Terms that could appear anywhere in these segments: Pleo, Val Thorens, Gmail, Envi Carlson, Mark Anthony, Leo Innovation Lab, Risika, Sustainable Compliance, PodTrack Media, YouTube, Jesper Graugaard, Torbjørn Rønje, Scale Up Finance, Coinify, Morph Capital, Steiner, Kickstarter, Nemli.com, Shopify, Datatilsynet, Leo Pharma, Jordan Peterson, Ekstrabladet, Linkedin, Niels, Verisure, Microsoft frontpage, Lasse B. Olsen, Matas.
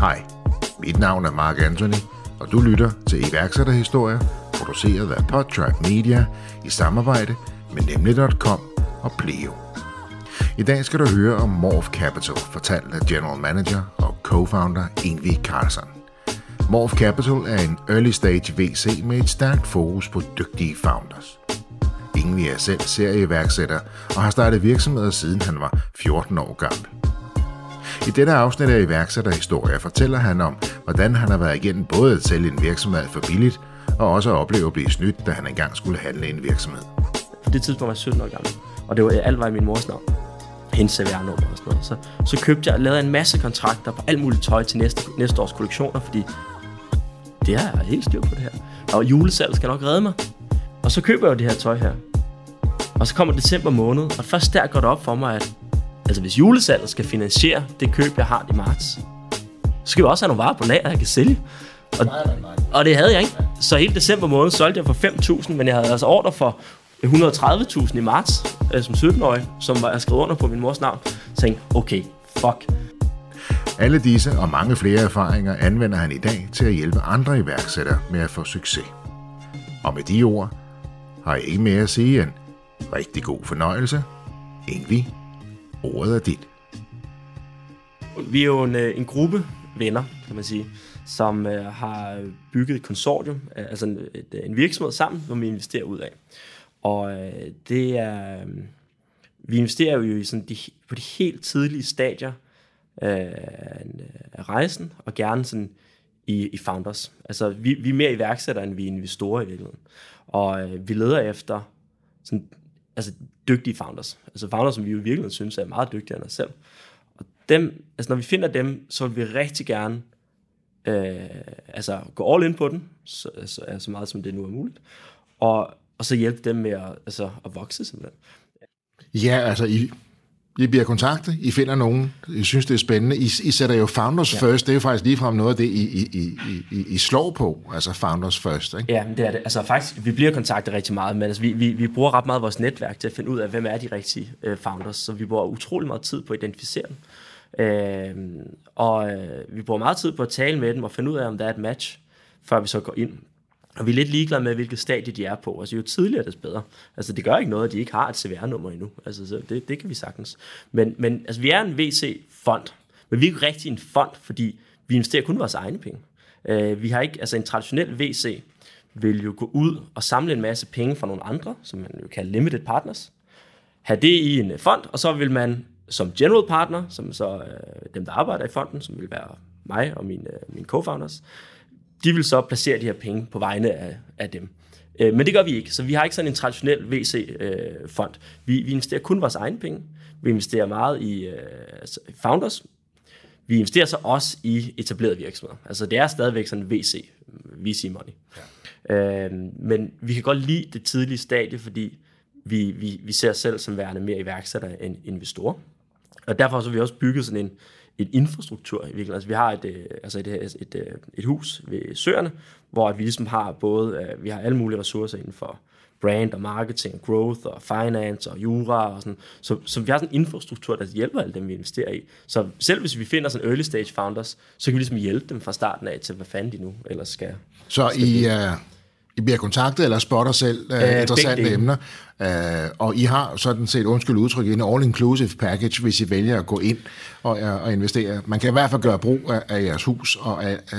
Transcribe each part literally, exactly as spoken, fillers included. Hej. Mit navn er Mark Anthony, og du lytter til iværksætterhistorier, produceret af PodTrack Media i samarbejde med Nemli punktum com og Pleo. I dag skal du høre om Morph Capital, fortalt af General Manager og co-founder Envi Carlson. Morph Capital er en early stage V C med et stærkt fokus på dygtige founders. Envi er selv serieiværksætter og har startet virksomheder siden han var fjorten år gammel. I dette afsnit af iværksætterhistorier fortæller han om, hvordan han har været igennem både at sælge en virksomhed for billigt, og også at opleve at blive snydt, da han engang skulle handle en virksomhed. På det tidspunkt var jeg sytten år gammel, og det var alt var i min mors navn. Hendes C V R-nummer og sådan noget. Så, så købte jeg og lavede en masse kontrakter på alt muligt tøj til næste, næste års kollektioner, fordi det har jeg helt styr på det her. Og julesalg skal nok redde mig. Og så køber jeg jo det her tøj her. Og så kommer december måned, og først der går det op for mig, at altså hvis julesalget skal finansiere det køb, jeg har i marts, så skal vi også have nogle varer på lager, jeg kan sælge. Og, og det havde jeg ikke. Så hele december måned solgte jeg for fem tusind, men jeg havde altså ordre for et hundrede og tredive tusind i marts, øh, som syttenårig, som var skrevet under på min mors navn. Så tænkte okay, fuck. Alle disse og mange flere erfaringer anvender han i dag til at hjælpe andre iværksættere med at få succes. Og med de ord har jeg ikke mere at sige end rigtig god fornøjelse. Envi. Ordet er dit. Vi er jo en, en gruppe venner, kan man sige, som øh, har bygget et konsortium, øh, altså en, et, en virksomhed sammen, hvor vi investerer ud af. Og øh, det er, øh, vi investerer jo i sådan de, på de helt tidlige stadier øh, af rejsen, og gerne sådan i, i founders. Altså vi, vi er mere iværksættere, end vi er investorer i virkeligheden. Og øh, vi leder efter sådan, altså dygtige founders. Altså founders, som vi jo virkelig synes er meget dygtigere end os selv. Og dem, altså når vi finder dem, så vil vi rigtig gerne øh, altså gå all in på den, så, så, så meget som det nu er muligt, og, og så hjælpe dem med at, altså, at vokse simpelthen. Ja, altså I, I bliver kontaktet, I finder nogen, I synes det er spændende, I, I sætter jo founders ja. First, det er jo faktisk ligefrem noget af det, I, I, I, I, I slår på, altså founders first, ikke? Ja, det er det. Altså faktisk, vi bliver kontaktet rigtig meget, men altså, vi, vi, vi bruger ret meget vores netværk til at finde ud af, hvem er de rigtige øh, founders, så vi bruger utrolig meget tid på at identificere dem, øh, og øh, vi bruger meget tid på at tale med dem og finde ud af, om der er et match, før vi så går ind. Og vi er lidt ligeglade med, hvilket stadie de er på. Altså jo tidligere, des bedre. Altså det gør ikke noget, at de ikke har et C V R-nummer endnu. Altså så det, det kan vi sagtens. Men, men altså vi er en V C-fond. Men vi er ikke rigtig en fond, fordi vi investerer kun vores egne penge. Uh, vi har ikke, altså en traditionel V C vil jo gå ud og samle en masse penge fra nogle andre, som man jo kalder limited partners. Have det i en fond, og så vil man som general partner, som så uh, dem, der arbejder i fonden, som vil være mig og mine, uh, mine co-founders, de vil så placere de her penge på vegne af, af dem. Øh, men det gør vi ikke, så vi har ikke sådan en traditionel V C-fond. Øh, vi, vi investerer kun vores egne penge. Vi investerer meget i øh, founders. Vi investerer så også i etablerede virksomheder. Altså det er stadigvæk sådan V C, V C money. Ja. Øh, men vi kan godt lide det tidlige stadie, fordi vi, vi, vi ser selv som værende mere iværksættere end investorer. Og derfor så har vi også bygget sådan en, et infrastruktur i virkeligheden. Altså vi har et, altså et, et, et hus ved Søerne, hvor vi ligesom har både, vi har alle mulige ressourcer inden for brand og marketing, growth og finance og jura og sådan. Så, så vi har sådan en infrastruktur, der hjælper alle dem, vi investerer i. Så selv hvis vi finder sådan early stage founders, så kan vi ligesom hjælpe dem fra starten af til, hvad fanden de nu ellers skal. Så skal I, uh, I bliver kontaktet eller spotter selv uh, uh, interessante emner, uh, og I har sådan set, undskyld udtryk, en all-inclusive package, hvis I vælger at gå ind og, uh, og investere. Man kan i hvert fald gøre brug af, af jeres hus og af uh,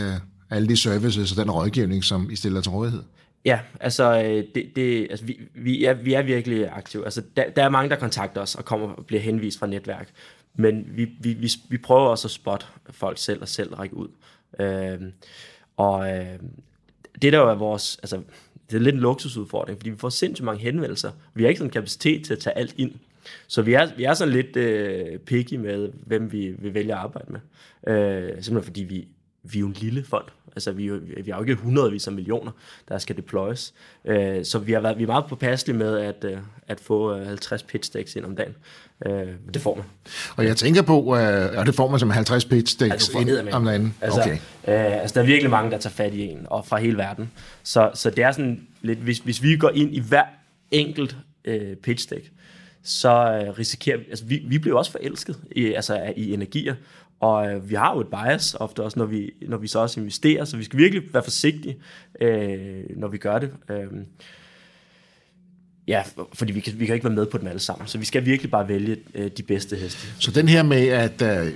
alle de services og den rådgivning, som I stiller til rådighed. Ja, altså, det, det, altså vi, vi, er, vi er virkelig aktive. Altså, der, der er mange, der kontakter os og kommer og bliver henvist fra netværk. Men vi, vi, vi, vi prøver også at spotte folk selv og selv række ud. Øh, og øh, det der jo er vores... Altså, det er lidt en luksusudfordring, fordi vi får sindssygt mange henvendelser. Vi har ikke sådan en kapacitet til at tage alt ind. Så vi er, vi er sådan lidt øh, picky med, hvem vi vil vælge at arbejde med. Øh, simpelthen fordi vi... Vi er jo en lille fond, altså vi er jo, vi er jo ikke hundredvis af millioner, der skal deployes. Så vi, har været, vi er meget påpasselige med at, at få halvtreds pitch decks ind om dagen. Det får man. Og jeg tænker på, og det får man som halvtreds pitch decks altså, ind om dagen. Altså, okay. øh, altså der er virkelig mange, der tager fat i en, og fra hele verden. Så, så det er sådan lidt, hvis, hvis vi går ind i hver enkelt øh, pitch deck, så risikerer vi, altså vi, vi bliver også forelsket i, altså i energier. Og vi har jo et bias ofte også, når vi, når vi så også investerer, så vi skal virkelig være forsigtige, øh, når vi gør det. Øh, ja, fordi vi kan, vi kan ikke være med på dem alle sammen, så vi skal virkelig bare vælge øh, de bedste heste. Så den her med, at øh,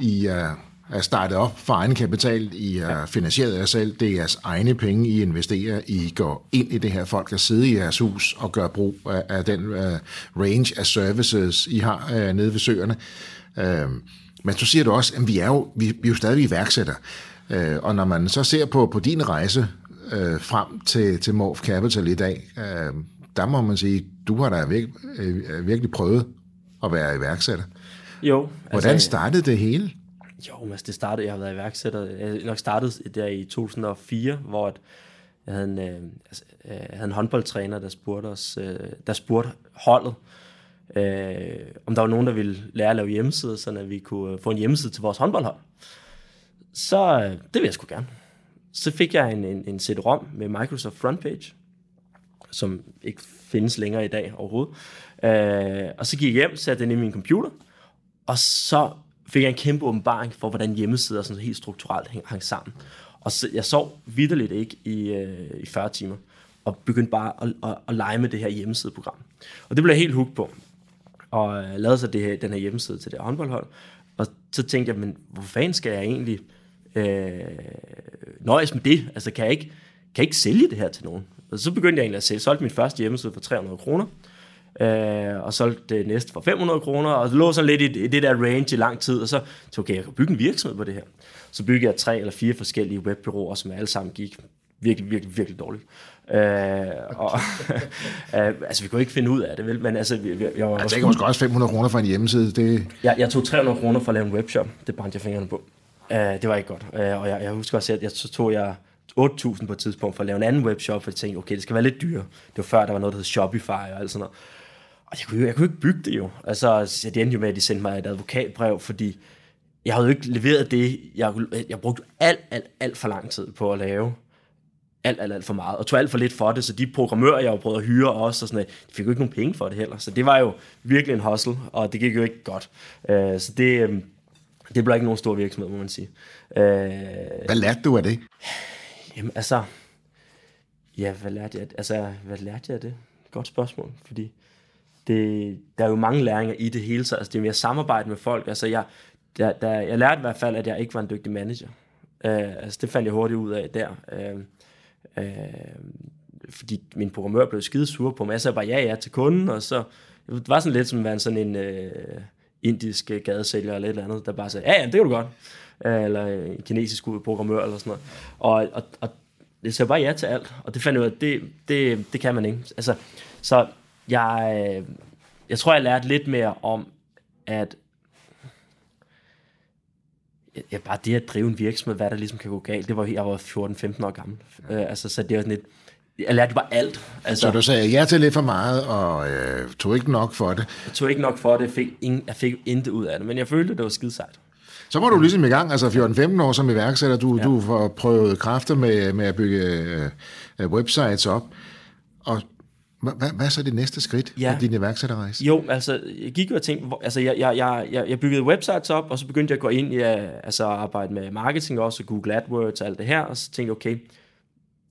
I øh, er startet op for egen kapital, I øh, finansieret jer selv, det er jeres egne penge, I investerer, I går ind i det her, folk der sidder i jeres hus og gør brug af, af den øh, range af services, I har øh, nede ved Søerne. Øh, Men så siger du også, at vi er jo, vi, vi er jo stadig iværksættere. Øh, og når man så ser på, på din rejse øh, frem til, til Morph Capital i dag, øh, der må man sige, du har da virke, øh, virkelig prøvet at være iværksætter. Jo. Altså, hvordan startede det hele? Jo, altså det startede, jeg har været iværksætter. Jeg nok startede der i to tusind og fire, hvor at jeg, havde en, øh, jeg havde en håndboldtræner, der spurgte, os, øh, der spurgte holdet, Øh, om der var nogen, der ville lære at lave hjemmesider, sådan at vi kunne få en hjemmeside til vores håndboldhold. Så øh, det ville jeg sgu gerne. Så fik jeg en, en, en C D-ROM med Microsoft frontpage, som ikke findes længere i dag overhovedet. Øh, og så gik jeg hjem, satte den i min computer, og så fik jeg en kæmpe åbenbaring for, hvordan hjemmesider sådan helt strukturelt hang, hang sammen. Og så, jeg sov vitterligt ikke i, øh, i fyrre timer, og begyndte bare at, at, at, at lege med det her hjemmesideprogram. Og det blev jeg helt hooked på. Og lavede så det her, den her hjemmeside til det håndboldhold. Og så tænkte jeg, men hvor fanden skal jeg egentlig øh, nøjes med det? Altså, kan jeg, ikke, kan jeg ikke sælge det her til nogen? Og så begyndte jeg egentlig at sælge. Solgte min første hjemmeside for tre hundrede kroner, øh, og solgte det næste for fem hundrede kroner, og lå så lidt i, i det der range i lang tid, og så tænkte okay, jeg, kan bygge en virksomhed på det her. Så byggede jeg tre eller fire forskellige webbyråer, som alle sammen gik virkelig, virkelig, virkelig dårligt. Øh, og, øh, altså, vi kunne ikke finde ud af det, vel? Men altså, vi, vi, jeg tænker også, måske også fem hundrede kroner for en hjemmeside. Det... Jeg, jeg tog tre hundrede kroner for at lave en webshop. Det brændte jeg fingrene på. Øh, det var ikke godt. Øh, og jeg, jeg husker også, at jeg så tog jeg otte tusind på et tidspunkt for at lave en anden webshop, for jeg tænkte, okay, det skal være lidt dyrere. Det var før, der var noget, der hed Shopify og alt sådan noget. Og jeg kunne, jeg kunne ikke bygge det jo. Altså, det endte jo med, at de sendte mig et advokatbrev, fordi jeg havde jo ikke leveret det. Jeg, jeg brugte alt, alt, alt for lang tid på at lave. Alt, alt, alt for meget, og tog alt for lidt for det, så de programmører, jeg jo prøvede at hyre også, og sådan noget, de fik jo ikke nogen penge for det heller, så det var jo virkelig en hustle, og det gik jo ikke godt. Uh, så det, um, det blev ikke nogen stor virksomhed, må man sige. Uh, hvad lærte du af det? Jamen altså, ja, hvad lærte jeg, altså, hvad lærte jeg af det? Godt spørgsmål, fordi det, der er jo mange læringer i det hele, så altså, det er mere samarbejde med folk, altså jeg, der, der, jeg lærte i hvert fald, at jeg ikke var en dygtig manager. Uh, altså det fandt jeg hurtigt ud af der. Uh, Øh, fordi min programmør blev skide sur på mig. Jeg sagde bare ja, ja til kunden, og så det var sådan lidt som at være sådan en øh, indisk gadesælger eller et eller andet, der bare sagde, ja, ja, det kan du godt. Øh, eller en kinesisk programmør eller sådan noget. Og, og, og det sagde bare ja til alt, og det fandt jeg ud af, det, det, det kan man ikke. Altså, så jeg, jeg tror, jeg lærte lidt mere om, at ja, bare det at drive en virksomhed, hvad der ligesom kan gå galt, det var jeg var fjorten femten år gammel. Øh, altså, så det var sådan lidt, jeg lærte bare alt. Altså, så du sagde ja til lidt for meget, og øh, tog ikke nok for det? Jeg tog ikke nok for det, fik ingen, jeg fik intet ud af det, men jeg følte, det var skide sejt. Så må du ligesom i gang, altså fjorten femten år som iværksætter, du, ja. du får prøvet kræfter med, med at bygge øh, websites op, og Hvad, hvad er så det næste skridt ja. på din iværksætterrejse? Jo, altså jeg gik jo og tænkte, altså jeg, jeg, jeg, jeg byggede websites op, og så begyndte jeg at gå ind i ja, altså arbejde med marketing også, og Google AdWords og alt det her, og så tænkte jeg, okay,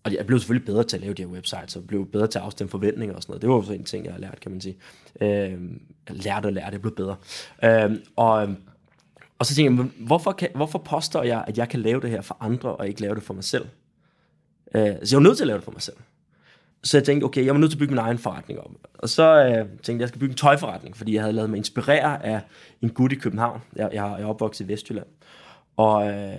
og jeg blev selvfølgelig bedre til at lave de her websites, og blev bedre til at afstemme forventninger og sådan noget. Det var jo så en ting, jeg har lært, kan man sige. Øh, lært og lært, jeg blev bedre. Øh, og, og så tænkte jeg, hvorfor, kan, hvorfor påstår jeg, at jeg kan lave det her for andre, og ikke lave det for mig selv? Øh, så jeg var nødt til at lave det for mig selv. Så jeg tænkte, okay, jeg var nødt til at bygge min egen forretning op. Og så øh, tænkte jeg, jeg skal bygge en tøjforretning, fordi jeg havde lavet mig inspirere af en gut i København. Jeg, jeg, jeg er opvokset i Vestjylland, og, øh,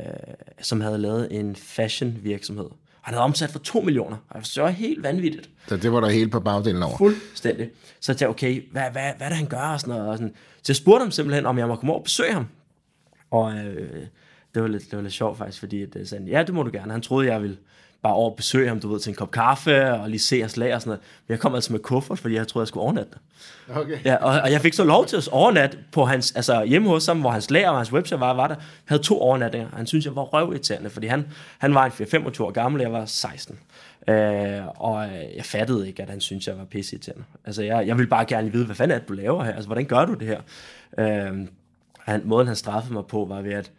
som havde lavet en fashion virksomhed. Han havde omsat for to millioner, og det var helt vanvittigt. Så det var der helt på bagdelen over? Fuldstændig. Så jeg tænkte, okay, hvad, hvad, hvad er det, han gør? Og sådan noget, og sådan. Så jeg spurgte ham simpelthen, om jeg må komme over og besøge ham. Og øh, det, var lidt, det var lidt sjovt faktisk, fordi jeg sagde, ja, det må du gerne. Han troede, jeg ville bare over at besøge ham, du ved, til en kop kaffe, og lige se hans lag og sådan noget. Men jeg kom altså med kuffert, fordi jeg troede, jeg skulle overnatte der. Okay. Ja, og, og jeg fik så lov til at overnatte på hans, altså hjemme hos ham, hvor hans lager og hans webshop var, var der. Jeg havde to overnatninger. Han syntes, jeg var røvirriterende, fordi han, han var en femogtyve år gammel, og jeg var seksten. Øh, og jeg fattede ikke, at han syntes, jeg var pisseirriterende. Altså, jeg, jeg ville bare gerne vide, hvad fanden er det, du laver her? Altså, hvordan gør du det her? Øh, han, måden, han straffede mig på, var ved at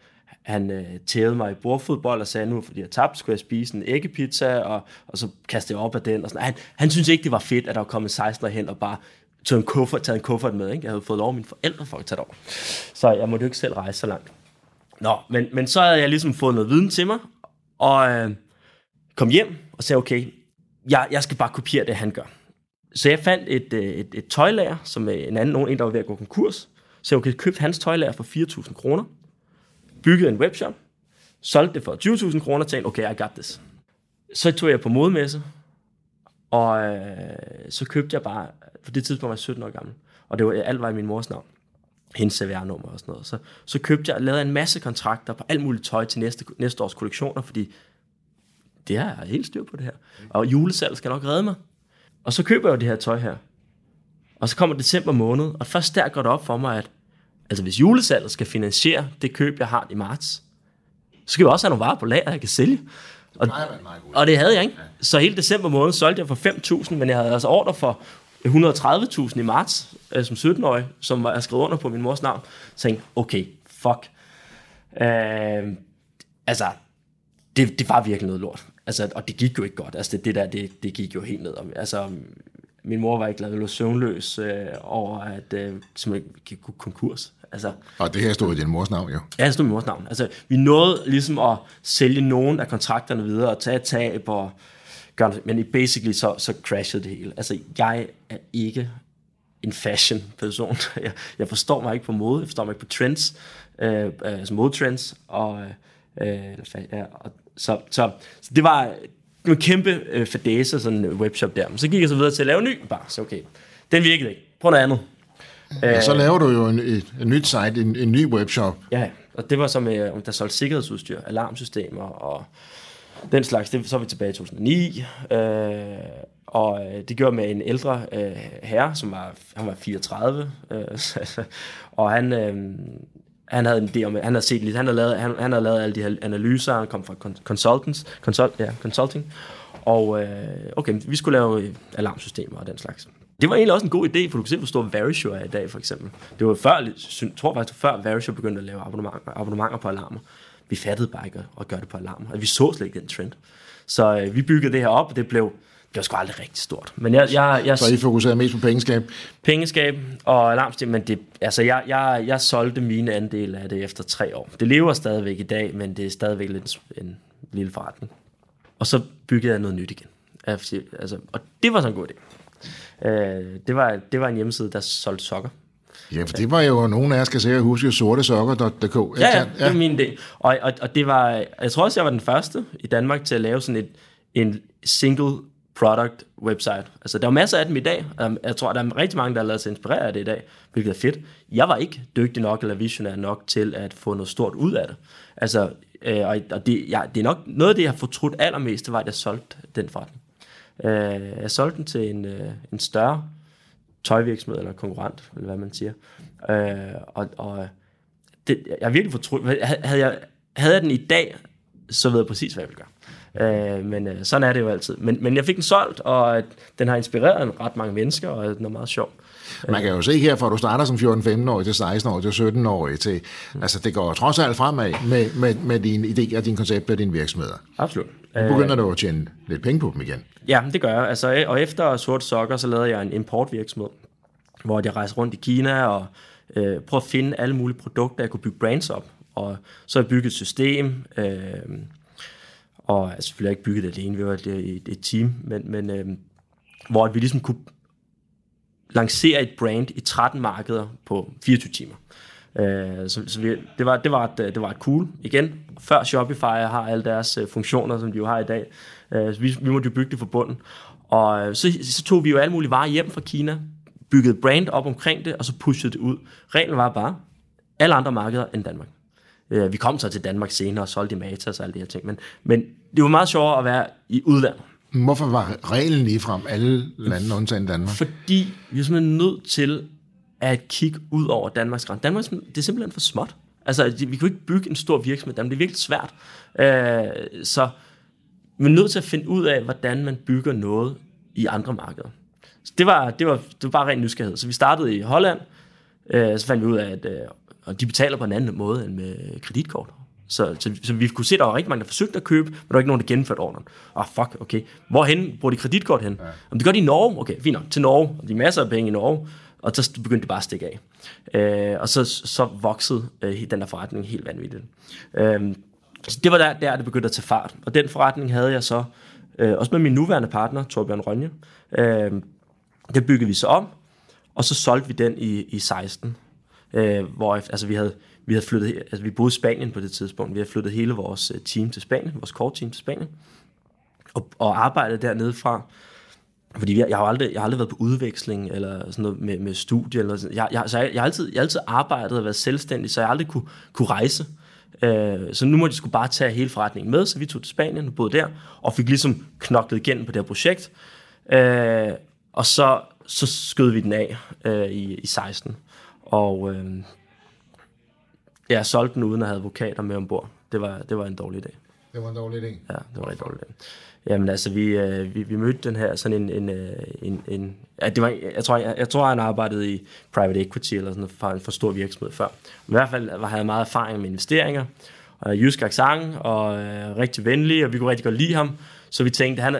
han øh, tævede mig i bordfodbold og sagde, nu fordi jeg tabte, skulle jeg spise en æggepizza, og, og så kastede jeg op af den. Og sådan. Han, han synes ikke, det var fedt, at der var kommet seksten hen og bare tog en kuffert, taget en kuffert med. Ikke? Jeg havde fået lov af mine forældre for at tage det over. Så jeg måtte jo ikke selv rejse så langt. Nå, men, men så havde jeg ligesom fået noget viden til mig, og øh, kom hjem og sagde, okay, jeg, jeg skal bare kopiere det, han gør. Så jeg fandt et, et, et, et tøjlager, som en anden, nogen, en der var ved at gå konkurs. Så jeg okay, købte hans tøjlager for fire tusind kroner. Byggede en webshop, solgte det for tyve tusind kroner, tænkte, okay, I got this. Så tog jeg på modemesse, og øh, så købte jeg bare, for det tidspunkt var jeg sytten år gammel, og det var, alt var i min mors navn, hendes C V R-nummer og sådan noget. Så, så købte jeg, lavede en masse kontrakter på alt muligt tøj til næste, næste års kollektioner, fordi det har jeg helt styr på det her, og julesalg skal nok redde mig. Og så køber jeg jo det her tøj her, og så kommer december måned, og først der går det op for mig, at altså hvis julesalget skal finansiere det køb, jeg har i marts, så skal jeg også have nogle varer på lager, jeg kan sælge. Og, og det havde jeg, ikke? Så hele december måned solgte jeg for fem tusind, men jeg havde altså ordre for et hundrede og tredive tusind i marts, øh, som sytten-årig, som var skrevet under på min mors navn. Så jeg tænkte, okay, fuck. Øh, altså, det, det var virkelig noget lort. Altså, og det gik jo ikke godt. Altså, det, det der, det, det gik jo helt ned. Altså, min mor var ikke glad, eller søvnløs øh, over, at øh, simpelthen gik konkurs. Altså, og det her stod i din mors navn, jo. Ja, det stod i min mors navn. Altså, vi nåede ligesom at sælge nogle af kontrakterne videre, og tage tab, og gøre, men basically så, så crashede det hele. Altså, jeg er ikke en fashion-person. Jeg, jeg forstår mig ikke på mode, jeg forstår mig ikke på trends, øh, altså modetrends, og, øh, ja, og så, så, så det var en kæmpe øh, fadæse, sådan en webshop der. Men så gik jeg så videre til at lave en ny bar. Så okay, den virkede ikke. Prøv noget andet. Ja, æh, så laver du jo en, et, et nyt site, en, en ny webshop. Ja, og det var så med, om der solgte sikkerhedsudstyr, alarmsystemer og den slags. Det, så var vi tilbage i to tusind og ni, øh, og det gjorde med en ældre øh, herre, som var, han var fireogtredive, øh, og han... Øh, Han havde en idé om, han havde set lidt, han havde lavet, han, han havde lavet alle de her analyser, han kom fra consultants, consult, ja, consulting, og øh, okay, vi skulle lave alarmsystemer og den slags. Det var egentlig også en god idé, for du kan se, hvor stor Verisure er i dag, for eksempel. Det var før, jeg tror faktisk, før Verisure begyndte at lave abonnementer, abonnementer på alarmer. Vi fattede bare ikke at gøre det på alarmer, og vi så slet ikke den trend. Så øh, vi byggede det her op, og det blev... Det var sgu aldrig rigtig stort. Men jeg, jeg, jeg, så I fokuserede mest på pengeskab? Pengeskab og alarmstil, men det, altså jeg, jeg, jeg solgte mine andele af det efter tre år. Det lever stadigvæk i dag, men det er stadigvæk lidt en lille forretning. Og så byggede jeg noget nyt igen. Altså, og det var sådan en god idé. Det var, det var en hjemmeside, der solgte sokker. Ja, for det var jo nogen af jer, skal sikkert huske, sorte sokker punktum d k. Ja, ja, det var min idé. Og, og, og det var, jeg tror også, jeg var den første i Danmark til at lave sådan et, en single product website. Altså, der er masser af dem i dag. Jeg tror, der er rigtig mange, der har lavet sig inspirere af det i dag, hvilket er fedt. Jeg var ikke dygtig nok eller visionær nok til at få noget stort ud af det. Altså, øh, og det, ja, det er nok noget af det, jeg har fortrudt allermest, det var, at jeg solgte den forretning. Øh, jeg solgte den til en, øh, en større tøjvirksomhed eller konkurrent, eller hvad man siger. Øh, og, og det, jeg er virkelig fortrydt. Havde jeg, havde jeg den i dag, så ved jeg præcis, hvad jeg ville gøre. Øh, men øh, sådan er det jo altid. Men, men jeg fik den solgt, og den har inspireret ret mange mennesker, og den er meget sjov. Man kan jo se her, fra du starter som fjorten-femten-årig til seksten-årig til sytten-årig til... Mm. Altså, det går trods alt fremad med, med, med dine idéer, dine koncepter og dine virksomheder. Absolut. Nu begynder øh, du at tjene lidt penge på dem igen. Ja, det gør jeg. Altså, og efter Sorte Sokker, så lavede jeg en importvirksomhed, hvor jeg rejste rundt i Kina og øh, prøvede at finde alle mulige produkter, jeg kunne bygge brands op. Og så har jeg bygget et system... Øh, og altså, selvfølgelig ikke bygget det alene, vi var et, et, et team, men, men øh, hvor vi ligesom kunne lancere et brand i tretten markeder på fireogtyve timer. Øh, så så vi, det, var, det, var et, det var et cool, igen, før Shopify har alle deres øh, funktioner, som de jo har i dag. Øh, så vi, vi måtte jo bygge det fra bunden. Og øh, så, så tog vi jo alle mulige varer hjem fra Kina, byggede brand op omkring det, og så pushede det ud. Reglen var bare, alle andre markeder end Danmark. Vi kom så til Danmark senere og solgte i Matas og alle de her ting, men, men det var meget sjovere at være i udlandet. Hvorfor var reglen ligefrem alle lande undtagen Danmark? Fordi vi er simpelthen nødt til at kigge ud over Danmarks grænse. Danmark det er simpelthen for småt. Altså, vi kunne ikke bygge en stor virksomhed. Det er virkelig svært. Så vi er nødt til at finde ud af, hvordan man bygger noget i andre markeder. Så det var, det var, det var bare ren nysgerrighed. Så vi startede i Holland, så fandt vi ud af, at og de betaler på en anden måde end med kreditkort. Så, så, så vi kunne se, at der var rigtig mange, der forsøgte at købe, men der var ikke nogen, der gennemførte ordren. Åh, oh, fuck, okay. Hvorhen bruger de kreditkort hen? Ja. Om det gør de i Norge? Okay, fint nok. Til Norge. Og de har masser af penge i Norge. Og så begyndte det bare at stikke af. Øh, og så, så voksede øh, den der forretning helt vanvittigt. Øh, så det var der, der, det begyndte at tage fart. Og den forretning havde jeg så, øh, også med min nuværende partner, Torbjørn Rønje. Øh, der byggede vi så om, og så solgte vi den i, i seksten. Øh, hvor altså, vi, havde, vi havde flyttet, altså vi boede i Spanien på det tidspunkt, vi havde flyttet hele vores team til Spanien, vores core team til Spanien, og, og arbejdede dernede fra, fordi vi, jeg har aldrig, jeg har aldrig været på udveksling eller sådan noget med, med studie eller sådan. Jeg, jeg, så jeg, jeg har altid, jeg altid arbejdet og været selvstændig, så jeg aldrig kunne, kunne rejse. Øh, så nu måtte de skulle bare tage hele forretningen med, så vi tog til Spanien og boede der, og fik ligesom knoklet igennem på det her projekt, øh, og så, så skød vi den af øh, i, i seksten. Og øh, jeg solgte den uden at have advokater med ombord. Det var, det var en dårlig dag. Det var en dårlig dag? Ja, det var en rigtig dårlig dag. Jamen altså, vi, øh, vi, vi mødte den her sådan en... en, en, en ja, det var, jeg, tror, jeg, jeg tror, han arbejdede i private equity eller sådan noget for en for stor virksomhed før. Men i hvert fald havde jeg meget erfaring med investeringer. Og jysk accent og øh, rigtig venlig, og vi kunne rigtig godt lide ham. Så vi tænkte, han,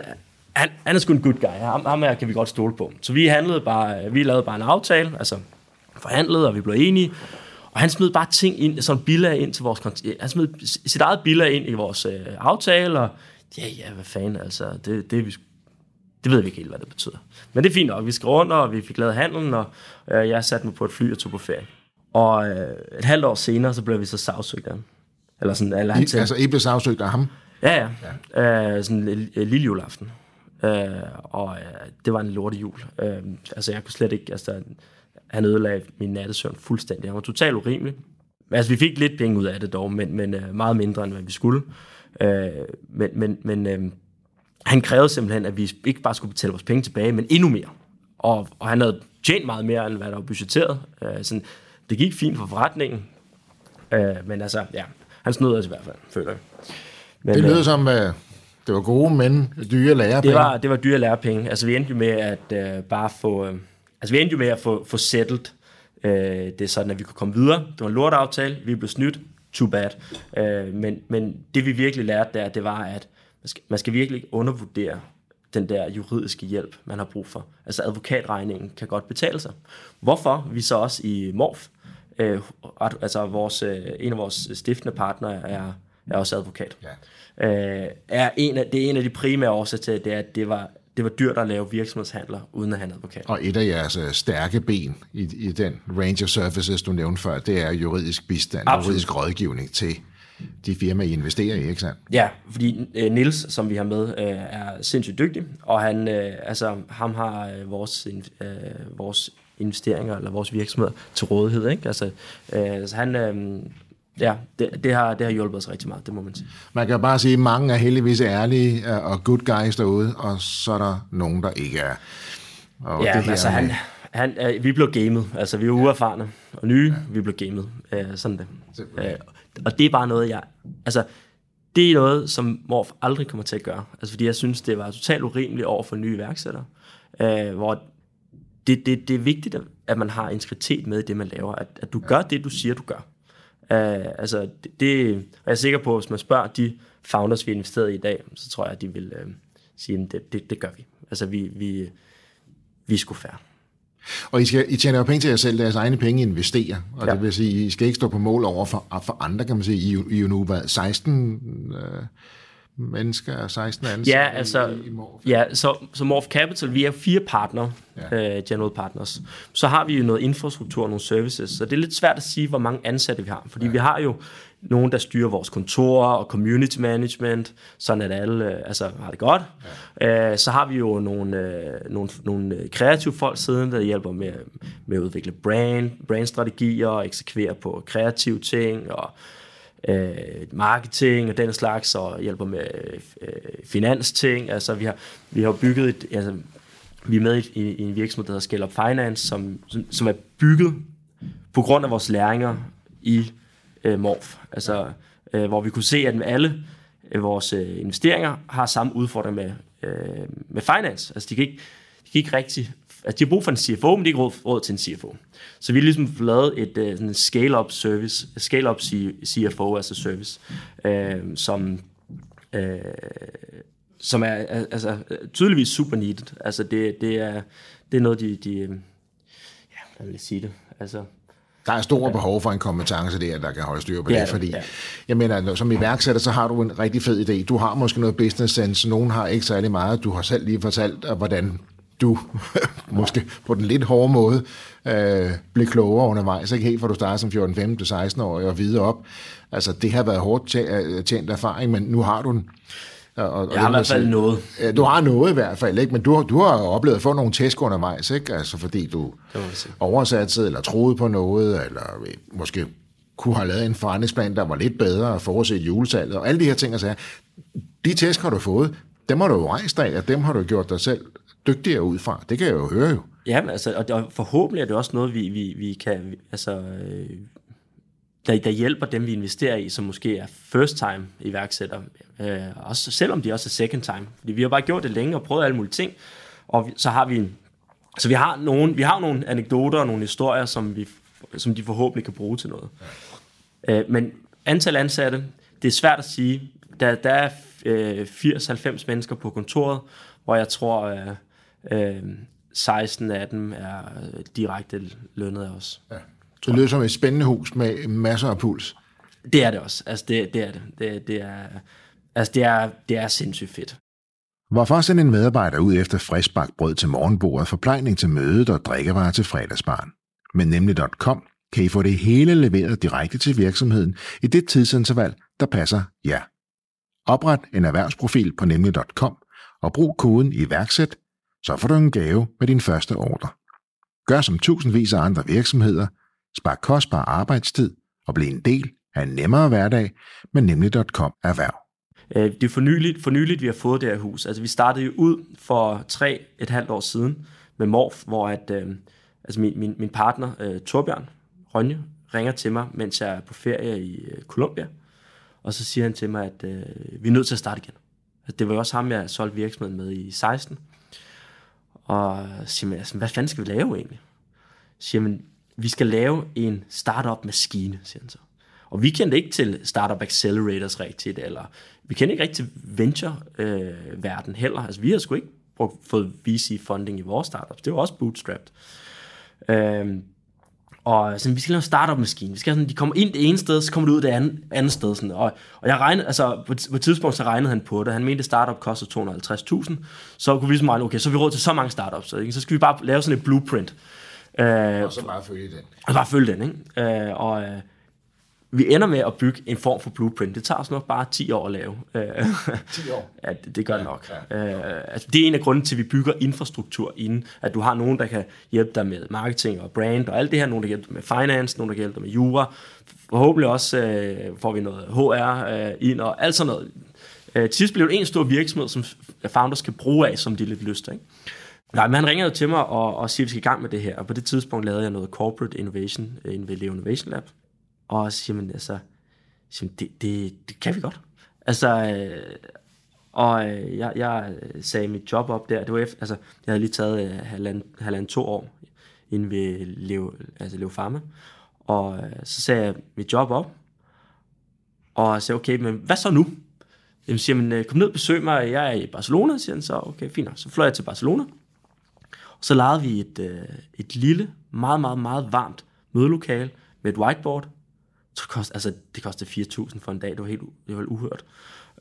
han, han er sgu en good guy. Ham, ham her kan vi godt stole på. Så vi handlede bare, vi lavede bare en aftale, altså... forhandlede, og vi blev enige, og han smed bare ting ind, sådan bilag ind til vores kontrakt. Han smed sit eget bilag ind i vores øh, aftale, og ja, ja, hvad fanden, altså, det, det, vi, det ved vi ikke helt, hvad det betyder. Men det er fint nok, vi skrev under, og vi fik lavet handlen, og øh, jeg satte mig på et fly og tog på ferie. Og øh, et halvt år senere, så blev vi så sagsøgt af ham. Eller sådan, eller han I, altså, I blev sagsøgt af ham? Ja, ja. ja. Øh, sådan en lille julaften. Øh, og øh, det var en lorte jul. Øh, altså, jeg kunne slet ikke, altså... Han ødelagde min nattesøvn fuldstændig. Han var totalt urimelig. Altså, vi fik lidt penge ud af det dog, men, men meget mindre, end hvad vi skulle. Øh, men men, men øh, han krævede simpelthen, at vi ikke bare skulle betale vores penge tilbage, men endnu mere. Og, og han havde tjent meget mere, end hvad der var budgetteret. Øh, sådan, det gik fint for forretningen. Øh, men altså, ja, han snød os i hvert fald, føler jeg. Men, det lyder øh, som... Øh det var gode, men dyre lærepenge. Det var, det var dyre lærepenge. Altså, vi endte jo med at øh, bare få... Øh, Altså, vi endte jo med at få, få settled øh, det sådan, at vi kunne komme videre. Det var en lorteaftale, vi blev snydt, too bad. Øh, men, men det, vi virkelig lærte der, det var, at man skal, man skal virkelig ikke undervurdere den der juridiske hjælp, man har brug for. Altså, advokatregningen kan godt betale sig. Hvorfor vi så også i Morph, øh, altså vores, øh, en af vores stiftende partnere er, er også advokat. Ja. Øh, er en af, det er en af de primære årsager til, det er, at det var... Det var dyrt at lave virksomhedshandler uden at have en advokat. Og et af jeres stærke ben i, i den range of services, du nævnte før, det er juridisk bistand, Absolut. juridisk rådgivning til de firmaer, I investerer i, ikke sandt? Ja, fordi øh, Niels, som vi har med, øh, er sindssygt dygtig, og han, øh, altså, ham har øh, vores, øh, vores investeringer eller vores virksomheder til rådighed, ikke? Altså, øh, altså han... Øh, Ja, det, det, har, det har hjulpet os rigtig meget, det må man sige. Man kan bare sige, at mange er heldigvis ærlige og good guys derude, og så er der nogen, der ikke er. Og ja, det her altså, med... han, Han, øh, vi blev gamet, altså vi er uerfarne og nye, ja. vi blev gamet, øh, sådan det. Øh, og det er bare noget, jeg, altså det er noget, som Morph aldrig kommer til at gøre, altså fordi jeg synes, det var totalt urimeligt over for nye iværksættere, øh, hvor det, det, det er vigtigt, at man har integritet med i det, man laver, at, at du ja. gør det, du siger, du gør. Uh, altså det, det er jeg sikker på, hvis man spørger de founders, vi investerer i i dag, så tror jeg, at de vil uh, sige, at det, det, det gør vi. Altså vi, vi, vi er sgu fair. Og I, skal, I tjener jo penge til jer selv, deres egne penge investerer, og ja. det vil sige, I skal ikke stå på mål over for, for andre, kan man sige. I, I er jo nu været seksten øh, mennesker, seksten ansatte ja, altså, i, i Morph. Ja, så, så Morph Capital, vi er fire partnere, ja. øh, general partners. Så har vi jo noget infrastruktur og nogle services, så det er lidt svært at sige, hvor mange ansatte vi har, fordi ja. vi har jo nogen, der styrer vores kontorer og community management, sådan at alle altså, har det godt. Ja. Æ, så har vi jo nogle, øh, nogle, nogle kreative folk siden, der hjælper med, med at udvikle brand, brandstrategier og eksekvere på kreative ting og øh, marketing og den slags, og hjælper med øh, finansting. Altså, vi har, vi har bygget et, altså, vi er med i, i en virksomhed, der hedder Scale Up Finance, som, som, som er bygget på grund af vores læringer i Morph, altså øh, hvor vi kunne se, at alle øh, vores øh, investeringer har samme udfordring med, øh, med finance. Altså de kan ikke, de kan ikke rigtig, altså de har brug for en C F O, men de har ikke råd til en C F O. Så vi har ligesom lavet et øh, sådan scale-up service, scale-up C F O, altså service, øh, som øh, som er altså tydeligvis super needed. Altså det det er det er noget de, de øh, ja, hvad vil jeg sige det, altså. Der er store behov for en kompetence der, der kan holde styr på det, ja, fordi ja. jeg mener, som iværksætter, så har du en rigtig fed idé. Du har måske noget business sense, nogen har ikke særlig meget. Du har selv lige fortalt, hvordan du, måske på den lidt hårde måde, øh, blev klogere undervejs. Ikke helt fra du startede som fjorten, femten, seksten år og videre op. Altså, det har været hårdt tjent erfaring, men nu har du den. Og, og jeg har i hvert fald noget. Ja, du har noget i hvert fald, ikke? Men du, du har oplevet at få nogle tæsk undervejs, ikke? Altså fordi du oversatte eller troede på noget, eller måske kunne have lavet en forretningsplan, der var lidt bedre og forudset julesalget, og alle de her ting og sager. De tæsk har du fået, dem har du jo rejst af, og dem har du gjort dig selv dygtigere ud fra. Det kan jeg jo høre jo. Jamen altså, og forhåbentlig er det også noget, vi, vi, vi kan, altså, der, der hjælper dem, vi investerer i, som måske er first-time iværksætter, øh, også, selvom de også er second-time. Fordi vi har bare gjort det længe og prøvet alle mulige ting, og vi, så har vi, så vi har nogle, vi har nogle anekdoter og nogle historier, som, vi, som de forhåbentlig kan bruge til noget. Ja. Øh, men antal ansatte, det er svært at sige. Der, der er øh, firs til halvfems mennesker på kontoret, hvor jeg tror, øh, øh, seksten af dem er direkte lønnet af os. Ja. Det lyder som et spændende hus med masser af puls. Det er det også. Altså det, det er det. Det, det er altså det er det er sindssygt fedt. Hvorfor sende en medarbejder ud efter friskbagt brød til morgenbordet, forplejning til mødet og drikkevarer til fredagsbaren? Med Nemli punktum com kan I få det hele leveret direkte til virksomheden i det tidsinterval, der passer jer. Opret en erhvervsprofil på Nemli punktum com og brug koden iværksæt, så får du en gave med din første ordre. Gør som tusindvis af andre virksomheder. Spar kostbar arbejdstid og blive en del af en nemmere hverdag med Nemli punktum com erhverv. Det er fornyeligt, fornyeligt, vi har fået det her hus. Altså, vi startede jo ud for tre et halvt år siden med Morph, hvor at, øh, altså min, min, min partner, øh, Torbjørn Rønje, ringer til mig, mens jeg er på ferie i øh, Colombia. Og så siger han til mig, at øh, vi er nødt til at starte igen. Altså, det var jo også ham, jeg solgte virksomheden med i seksten. Og siger man, altså, hvad fanden skal vi lave egentlig? Så siger man, vi skal lave en startup-maskine, siger han så. Og vi kendte ikke til startup accelerators rigtigt, eller vi kendte ikke rigtig til venture-verden øh, heller. Altså, vi har sgu ikke brugt, fået V C-funding i vores startups. Det var også bootstrapped. Øhm, og så vi skal lave en startup-maskine. Vi skal sådan, de kommer ind det ene sted, så kommer de ud det andet, andet sted. Sådan. Og, og jeg regnede, altså, på, på et tidspunkt så regnede han på det. Han mente, at startup kostede to hundrede og halvtreds tusind. Så kunne vi ligesom regne, okay, så vi råd til så mange startups. Så, så skal vi bare lave sådan et blueprint. Øh, og så bare følge den. Og bare følge den, ikke? Øh, og øh, vi ender med at bygge en form for blueprint. Det tager os nok bare ti år at lave. Øh, ti år? Ja, det, det gør det nok. Ja, ja, ja. Øh, altså, det er en af grunden til, at vi bygger infrastruktur inden, at du har nogen, der kan hjælpe dig med marketing og brand og alt det her. Nogen, der hjælper dig med finance, nogen, der hjælper dig med jura. Forhåbentlig også øh, får vi noget H R øh, ind og alt sådan noget. Øh, Tids bliver det en stor virksomhed, som founders kan bruge af, som de lidt lyster, ikke? Nej, men han ringede til mig og, og siger, at vi skal i gang med det her. Og på det tidspunkt lavede jeg noget corporate innovation inde ved Leo Innovation Lab. Og så siger man, altså, siger man, det, det, det kan vi godt. Altså, øh, og øh, jeg, jeg sagde mit job op der. Det var efter, altså, jeg havde lige taget øh, halvanden, halvanden to år inde ved Leo, altså Leo Pharma. Og øh, så sagde jeg mit job op. Og sagde, okay, men hvad så nu? Jamen siger man, kom ned og besøg mig, jeg er i Barcelona, siger han så, okay, fint. Så fløj jeg til Barcelona, og så lejede vi et, et lille, meget, meget, meget varmt mødelokale med et whiteboard. Så kost, altså, det kostede fire tusind for en dag, det var helt, det var helt uhørt.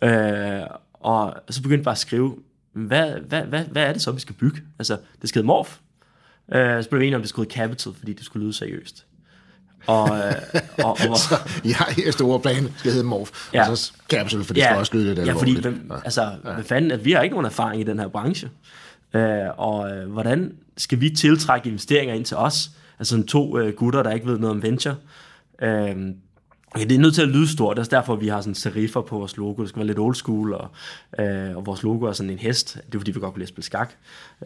Øh, og så begyndte jeg bare at skrive, hvad, hvad, hvad, hvad er det så, vi skal bygge? Altså, det skal hedde Morph. Øh, så blev vi enige om, det skulle hedde Capital, fordi det skulle lyde seriøst. Og, og, og, så, ja, efter ordplanen skal hedde Morph, ja. Og så Capital, for det skal ja, også lyde lidt alvorligt. Ja, fordi hvem, altså, ja. Hvad fanden, at vi har ikke nogen erfaring i den her branche, øh, og øh, hvordan skal vi tiltrække investeringer ind til os? Altså sådan to øh, gutter, der ikke ved noget om venture. Øh, ja, det er nødt til at lyde stort, det er derfor, vi har sådan seriffer på vores logo, det skal være lidt old school, og, øh, og vores logo er sådan en hest, det er fordi, vi godt kunne lide at spille skak,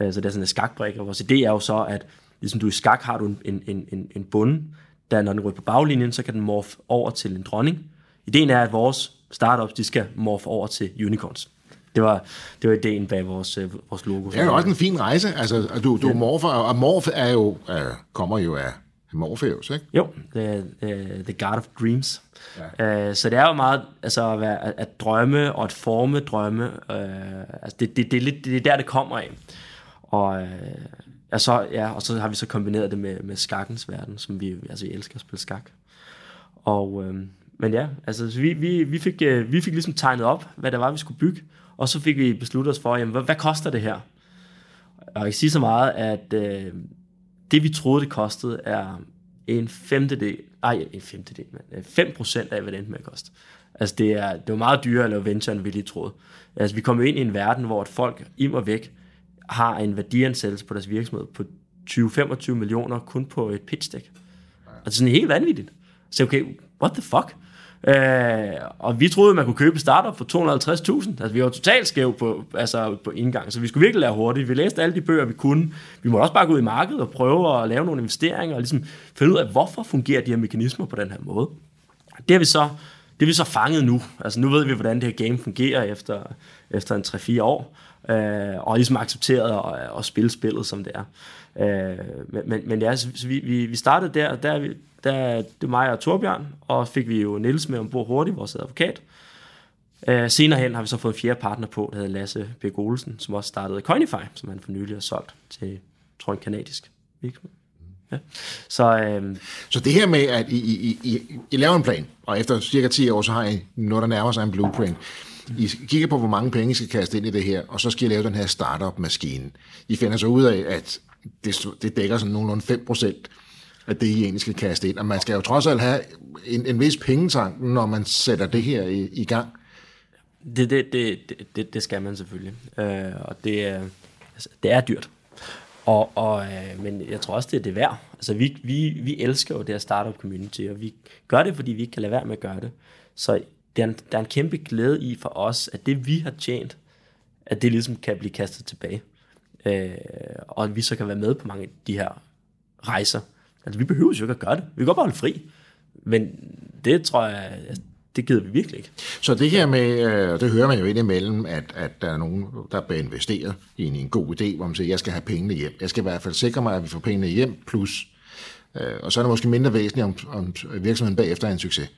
øh, så det er sådan en skakbrik, og vores idé er jo så, at ligesom du i skak har du en, en, en, en bunde, der når den ryger på baglinjen, så kan den morfe over til en dronning. Ideen er, at vores startups, de skal morfe over til unicorns. Det var, det var ideen bag vores, vores logo. Det er jo også en fin rejse. Altså, du, du ja. morfer, og morf er jo, øh, kommer jo af Morpheus, ikke? Jo, the, the, the God of Dreams. Ja. Øh, så det er jo meget altså, at, være, at drømme og at forme drømme. Øh, altså, det, det, det, det, det er der, det kommer af. Og... Øh, Og så, ja, og så har vi så kombineret det med, med skakkens verden, som vi altså vi elsker at spille skak. Og, øh, men ja, altså vi, vi, vi, fik, vi fik ligesom tegnet op, hvad der var, vi skulle bygge, og så fik vi besluttet os for, jamen, hvad, hvad koster det her? Og jeg kan sige så meget, at øh, det vi troede, det kostede, er en femtedel, ej, en femtedel, men fem procent af, hvad det endte med at koste. Altså det, er, det var meget dyrere at lave venture, end vi lige troede. Altså vi kom jo ind i en verden, hvor folk im og væk, har en værdiansættelse på deres virksomhed på tyve til femogtyve millioner kun på et pitch deck. Og det er sådan helt vanvittigt. Så okay, what the fuck? Øh, og vi troede, man kunne købe startup for to hundrede og halvtreds tusind. Altså, vi var totalt skæv på, altså, på indgang, så vi skulle virkelig lære hurtigt. Vi læste alle de bøger, vi kunne. Vi måtte også bare gå ud i markedet og prøve at lave nogle investeringer og ligesom finde ud af, hvorfor fungerer de her mekanismer på den her måde. Det har vi så, det har vi så fanget nu. Altså, nu ved vi, hvordan det her game fungerer efter, efter en tre-fire år. Øh, og ligesom accepteret og, og spille spillet, som det er. Øh, men, men ja, så, så vi, vi startede der, og der, der, der det var mig og Torbjørn, og fik vi jo Niels med ombord hurtigt, vores advokat. Øh, senere hen har vi så fået en fjerde partner på, der hedder Lasse B. Olsen, som også startede Coinify, som han for nylig har solgt til, tror jeg, en kanadisk virksomhed. Ja. Så, øh, så det her med, at I, I, I, I laver en plan, og efter cirka ti år, så har I noget, der nærmer sig en blueprint. I kigger på, hvor mange penge I skal kaste ind i det her, og så skal I lave den her startup-maskine. I finder så ud af, at det, det dækker sådan nogenlunde fem procent af det, I egentlig skal kaste ind. Og man skal jo trods alt have en, en vis pengetank, når man sætter det her i, i gang. Det, det, det, det, det skal man selvfølgelig. Øh, og det, altså, det er dyrt. Og, og, øh, men jeg tror også, det er det værd. Altså, vi, vi, vi elsker jo det her startup-community, og vi gør det, fordi vi ikke kan lade være med at gøre det. Så... Der er, en, der er en kæmpe glæde i for os, at det vi har tjent, at det ligesom kan blive kastet tilbage. Øh, og at vi så kan være med på mange af de her rejser. Altså vi behøver jo ikke at gøre det. Vi kan godt bare holde fri. Men det tror jeg, det gider vi virkelig ikke. Så det her med, og det hører man jo indimellem, at, at der er nogen, der bliver investeret i en, en god idé, hvor man siger, jeg skal have pengene hjem. Jeg skal i hvert fald sikre mig, at vi får pengene hjem, plus. Øh, og så er det måske mindre væsentligt, om, om virksomheden bagefter er en succes.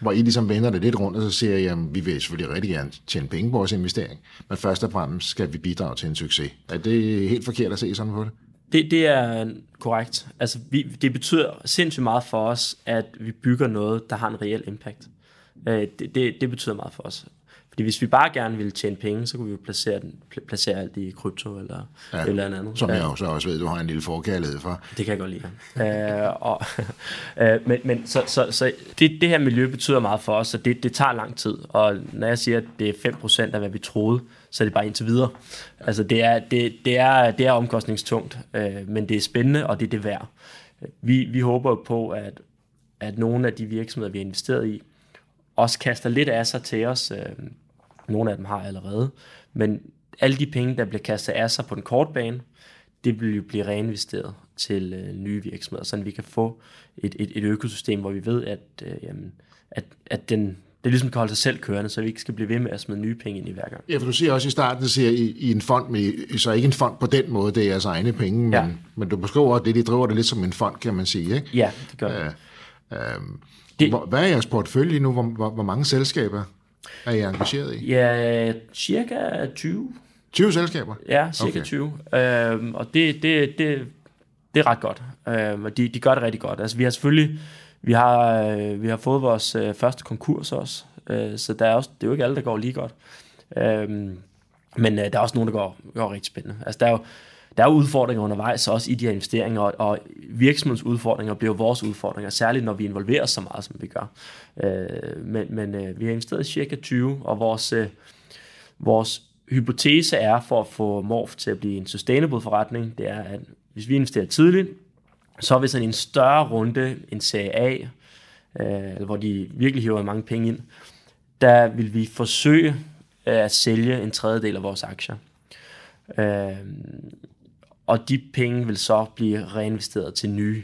Hvor I ligesom vender det lidt rundt, og så siger jeg, jamen, vi vil selvfølgelig rigtig gerne tjene penge på vores investering, men først og fremmest skal vi bidrage til en succes. Er det helt forkert at se sådan på det? Det, det er korrekt. Altså, vi, det betyder sindssygt meget for os, at vi bygger noget, der har en reel impact. Det, det, det betyder meget for os. Fordi hvis vi bare gerne ville tjene penge, så kunne vi jo placere, den, placere alt i krypto eller ja, et eller andet. Som jeg jo så også ved, du har en lille forkærlighed for. Det kan jeg godt lide. Æ, og, øh, men men så, så, så det, det her miljø betyder meget for os, så det, det tager lang tid. Og når jeg siger, at det er fem procent af, hvad vi troede, så er det bare indtil videre. Altså det er, det, det er, det er omkostningstungt, øh, men det er spændende, og det er det værd. Vi, vi håber på, at, at nogle af de virksomheder, vi har investeret i, også kaster lidt af sig til os. Øh, Nogle af dem har allerede, men alle de penge, der bliver kastet af sig på den korte bane, det vil jo blive reinvesteret til øh, nye virksomheder, så vi kan få et, et, et økosystem, hvor vi ved, at, øh, jamen, at, at den... Det er ligesom, kan holde sig selv kørende, så vi ikke skal blive ved med at smide nye penge ind i hver gang. Ja, for du siger også i starten, siger I, I en fond, med, så ikke en fond på den måde, det er jeres egne penge, men, ja. men du beskriver det, de driver det lidt som en fond, kan man sige, ikke? Ja, det gør det. Øh, øh, det hvor, hvad er jeres portefølje nu? Hvor, hvor, hvor mange selskaber er I engageret i? Ja, cirka tyve. tyve selskaber? Ja, cirka okay. tyve. Øh, og det, det, det, det er ret godt. Øh, de, de gør det rigtig godt. Altså, vi har selvfølgelig... Vi har, øh, vi har fået vores øh, første konkurs også, øh, så der er også, det er jo ikke alle, der går lige godt. Øhm, men øh, der er også nogen, der går, går rigtig spændende. Altså, der er jo der er udfordringer undervejs, også i de her investeringer, og, og virksomhedens udfordringer bliver vores udfordringer, særligt når vi involverer så meget, som vi gør. Øh, men men øh, vi har investeret i cirka tyve, og vores, øh, vores hypotese er, for at få Morph til at blive en sustainable forretning, det er, at hvis vi investerer tidligt, så hvis sådan en større runde, en serie A, øh, hvor de virkelig hiver mange penge ind, der vil vi forsøge at sælge en tredjedel af vores aktier. Øh, og de penge vil så blive reinvesteret til nye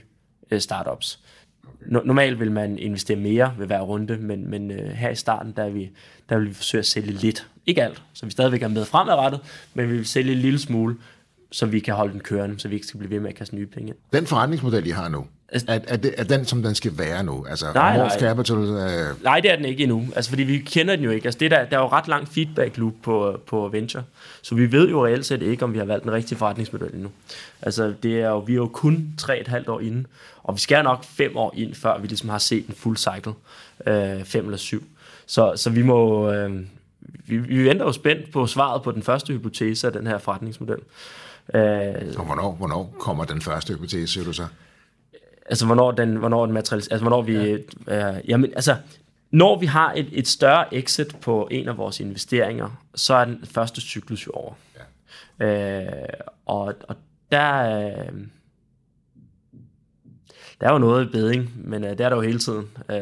øh, startups. No- normalt vil man investere mere ved hver runde, men, men øh, her i starten, der, vi, der vil vi forsøge at sælge lidt. Ikke alt, så vi stadigvæk er med fremadrettet, men vi vil sælge en lille smule, så vi kan holde den kørende, så vi ikke skal blive ved med at kaste nye penge. Den forretningsmodel, I har nu, er, er, det, er den, som den skal være nu? Altså, nej, Morph Capital, øh... nej, det er den ikke endnu, altså, fordi vi kender den jo ikke. Altså, det der, der er jo ret lang feedback loop på, på venture, så vi ved jo reelt set ikke, om vi har valgt den rigtige forretningsmodel endnu. Altså, det er jo, vi er jo kun tre komma fem år inde, og vi skal nok fem år ind, før vi ligesom har set en full cycle, øh, fem eller syv. Så, så vi må... Øh, vi, vi venter jo spændt på svaret på den første hypotese af den her forretningsmodel. Øh, og hvornår, hvornår kommer den første hypotese, siger du så? Altså, hvornår den, hvornår den materialis... Altså, hvornår vi... Ja. Øh, jamen, altså, når vi har et, et større exit på en af vores investeringer, så er den første cyklus jo over. Ja. Øh, og, og der... Øh, der er jo noget i bedring, men øh, det er der jo hele tiden. Øh,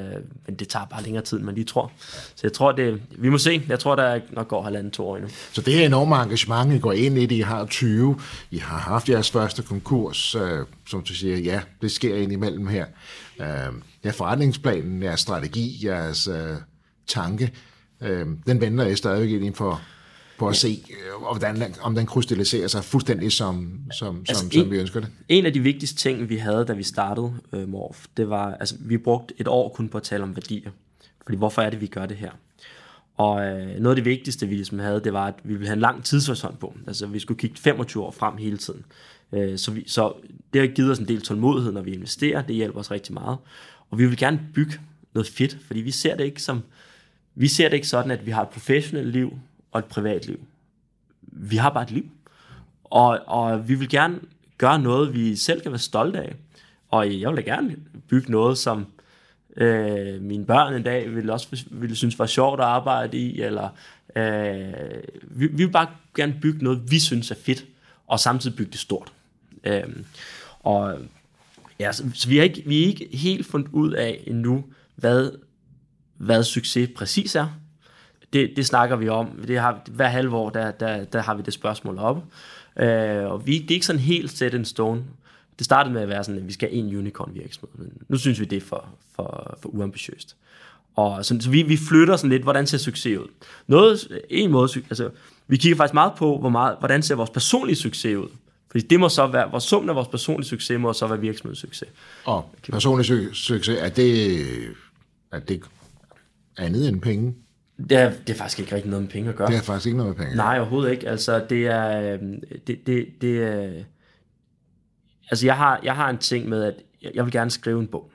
men det tager bare længere tid, end man lige tror. Så jeg tror, det, vi må se. Jeg tror, der nok går halvanden to år endnu. Så det er enormt engagement, I går ind i det. I har tyve. I har haft jeres første konkurs, øh, som du siger, ja, det sker indimellem her. Øh, ja, forretningsplanen, jeres strategi, jeres øh, tanke, øh, den vender jeg stadigvæk ind for... på at se, om den krystalliserer sig fuldstændig, som, som, altså som, som en, vi ønsker det. En af de vigtigste ting, vi havde, da vi startede øh, Morph, det var, altså vi brugte et år kun på at tale om værdier. Fordi hvorfor er det, vi gør det her? Og øh, noget af det vigtigste, vi ligesom havde, det var, at vi ville have en lang tidshorisont på. Altså vi skulle kigge femogtyve år frem hele tiden. Øh, så, vi, så det har givet os en del tålmodighed, når vi investerer. Det hjælper os rigtig meget. Og vi vil gerne bygge noget fedt, fordi vi ser det ikke som, vi ser det ikke sådan, at vi har et professionelt liv, og et privatliv. Vi har bare et liv. Og, og vi vil gerne gøre noget, vi selv kan være stolte af. Og jeg vil da gerne bygge noget, som øh, mine børn en dag ville, også, ville synes var sjovt at arbejde i. Eller, øh, vi, vi vil bare gerne bygge noget, vi synes er fedt. Og samtidig bygge det stort. Øh, og, ja, så, så vi har ikke, vi er ikke helt fundet ud af endnu, hvad, hvad succes præcis er. Det, det snakker vi om. Det har, hver halve år, der, der, der har vi det spørgsmål op. Øh, og vi, det er ikke sådan helt set in stone. Det startede med at være sådan, at vi skal have en unicorn virksomhed. Nu synes vi, det er for, for, for uambitiøst. Og så, så vi, vi flytter sådan lidt, hvordan ser succes ud? Noget, en måde, altså, vi kigger faktisk meget på, hvor meget, hvordan ser vores personlige succes ud? Fordi det må så være, hvor summen af vores personlige succes må så være virksomhedens succes. Og personlig su- succes, er det, er det andet end penge? Det er, det er faktisk ikke rigtig noget med penge at gøre. Det er faktisk ikke noget med penge. Nej, overhovedet ikke. Altså, det er... Det, det, det er altså, jeg har, jeg har en ting med, at jeg vil gerne skrive en bog.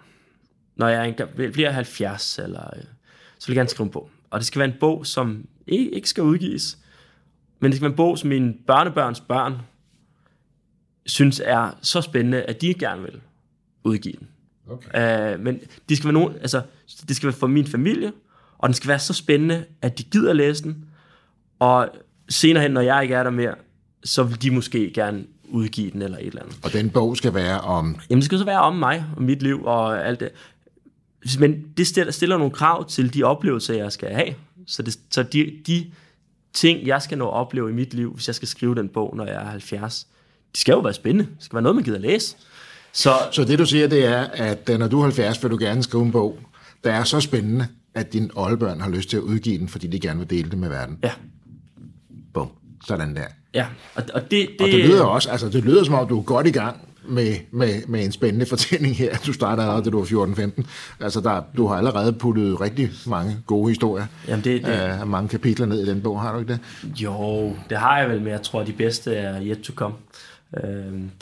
Når jeg bliver halvfjerds, eller, så vil jeg gerne skrive en bog. Og det skal være en bog, som ikke skal udgives, men det skal være en bog, som mine børnebørns børn synes er så spændende, at de gerne vil udgive den. Okay. Uh, men det skal være nogen, altså, det skal være for min familie, og den skal være så spændende, at de gider læse den. Og senere hen, når jeg ikke er der mere, så vil de måske gerne udgive den eller et eller andet. Og den bog skal være om? Jamen, det skal så være om mig og mit liv og alt det. Men det stiller, stiller nogle krav til de oplevelser, jeg skal have. Så, det, så de, de ting, jeg skal nå at opleve i mit liv, hvis jeg skal skrive den bog, når jeg er halvfjerds, de skal jo være spændende. Det skal være noget, man gider læse. Så, så det, du siger, det er, at når du er halvfjerds, vil du gerne skrive en bog, der er så spændende, at dine oldebørn har lyst til at udgive den, fordi de gerne vil dele det med verden. Ja. Bum. Sådan der. Ja. Og, og, det, det, og det lyder også, altså det lyder som om, du er godt i gang med, med, med en spændende fortælling her. Du starter allerede, da du var fjorten femten. Altså, der, du har allerede puttet rigtig mange gode historier. Jamen det, det. Øh, mange kapitler ned i den bog, har du ikke det? Jo, det har jeg vel, men jeg tror, at de bedste er yet to come.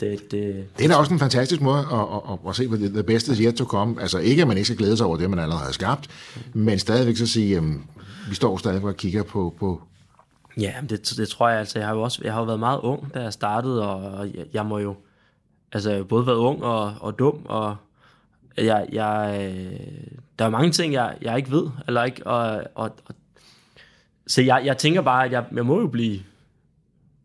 Det, det, det er da også en fantastisk måde at, at, at se, hvad det bedste yet to come. Altså ikke, at man ikke skal glæde sig over det, man allerede har skabt, men stadigvæk så sige, at vi står stadigvæk og kigger på... på ja, det, det tror jeg altså. Jeg har jo også, jeg har jo været meget ung, da jeg startede, og jeg, jeg må jo... Altså jeg har både været ung og, og dum, og jeg, jeg, der er mange ting, jeg, jeg ikke ved, eller ikke... Og, og, og, så jeg, jeg tænker bare, at jeg, jeg må jo blive...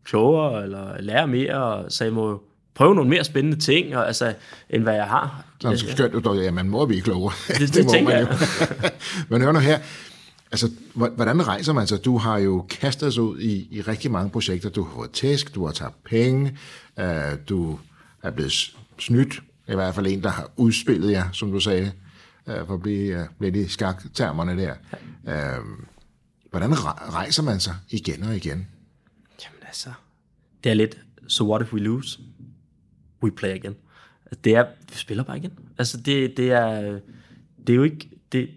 klogere, eller lære mere, så jeg må prøve nogle mere spændende ting, og, altså, end hvad jeg har. Så det er skønt, du dog, ja, man må blive klogere. Det, det, det må tænker man jo. Jeg. Men hør nu her, altså, hvordan rejser man sig? Du har jo kastet sig ud i, i rigtig mange projekter. Du har fået tæsk, du har tabt penge, øh, du er blevet snydt, i hvert fald en, der har udspillet jer, som du sagde, øh, for at blive øh, lidt i skaktermerne der. Ja. Øh, hvordan rejser man sig igen og igen? Altså, det er lidt, so what if we lose? We play again. Det er, vi spiller bare igen. Altså, det, det er, det er jo ikke, det,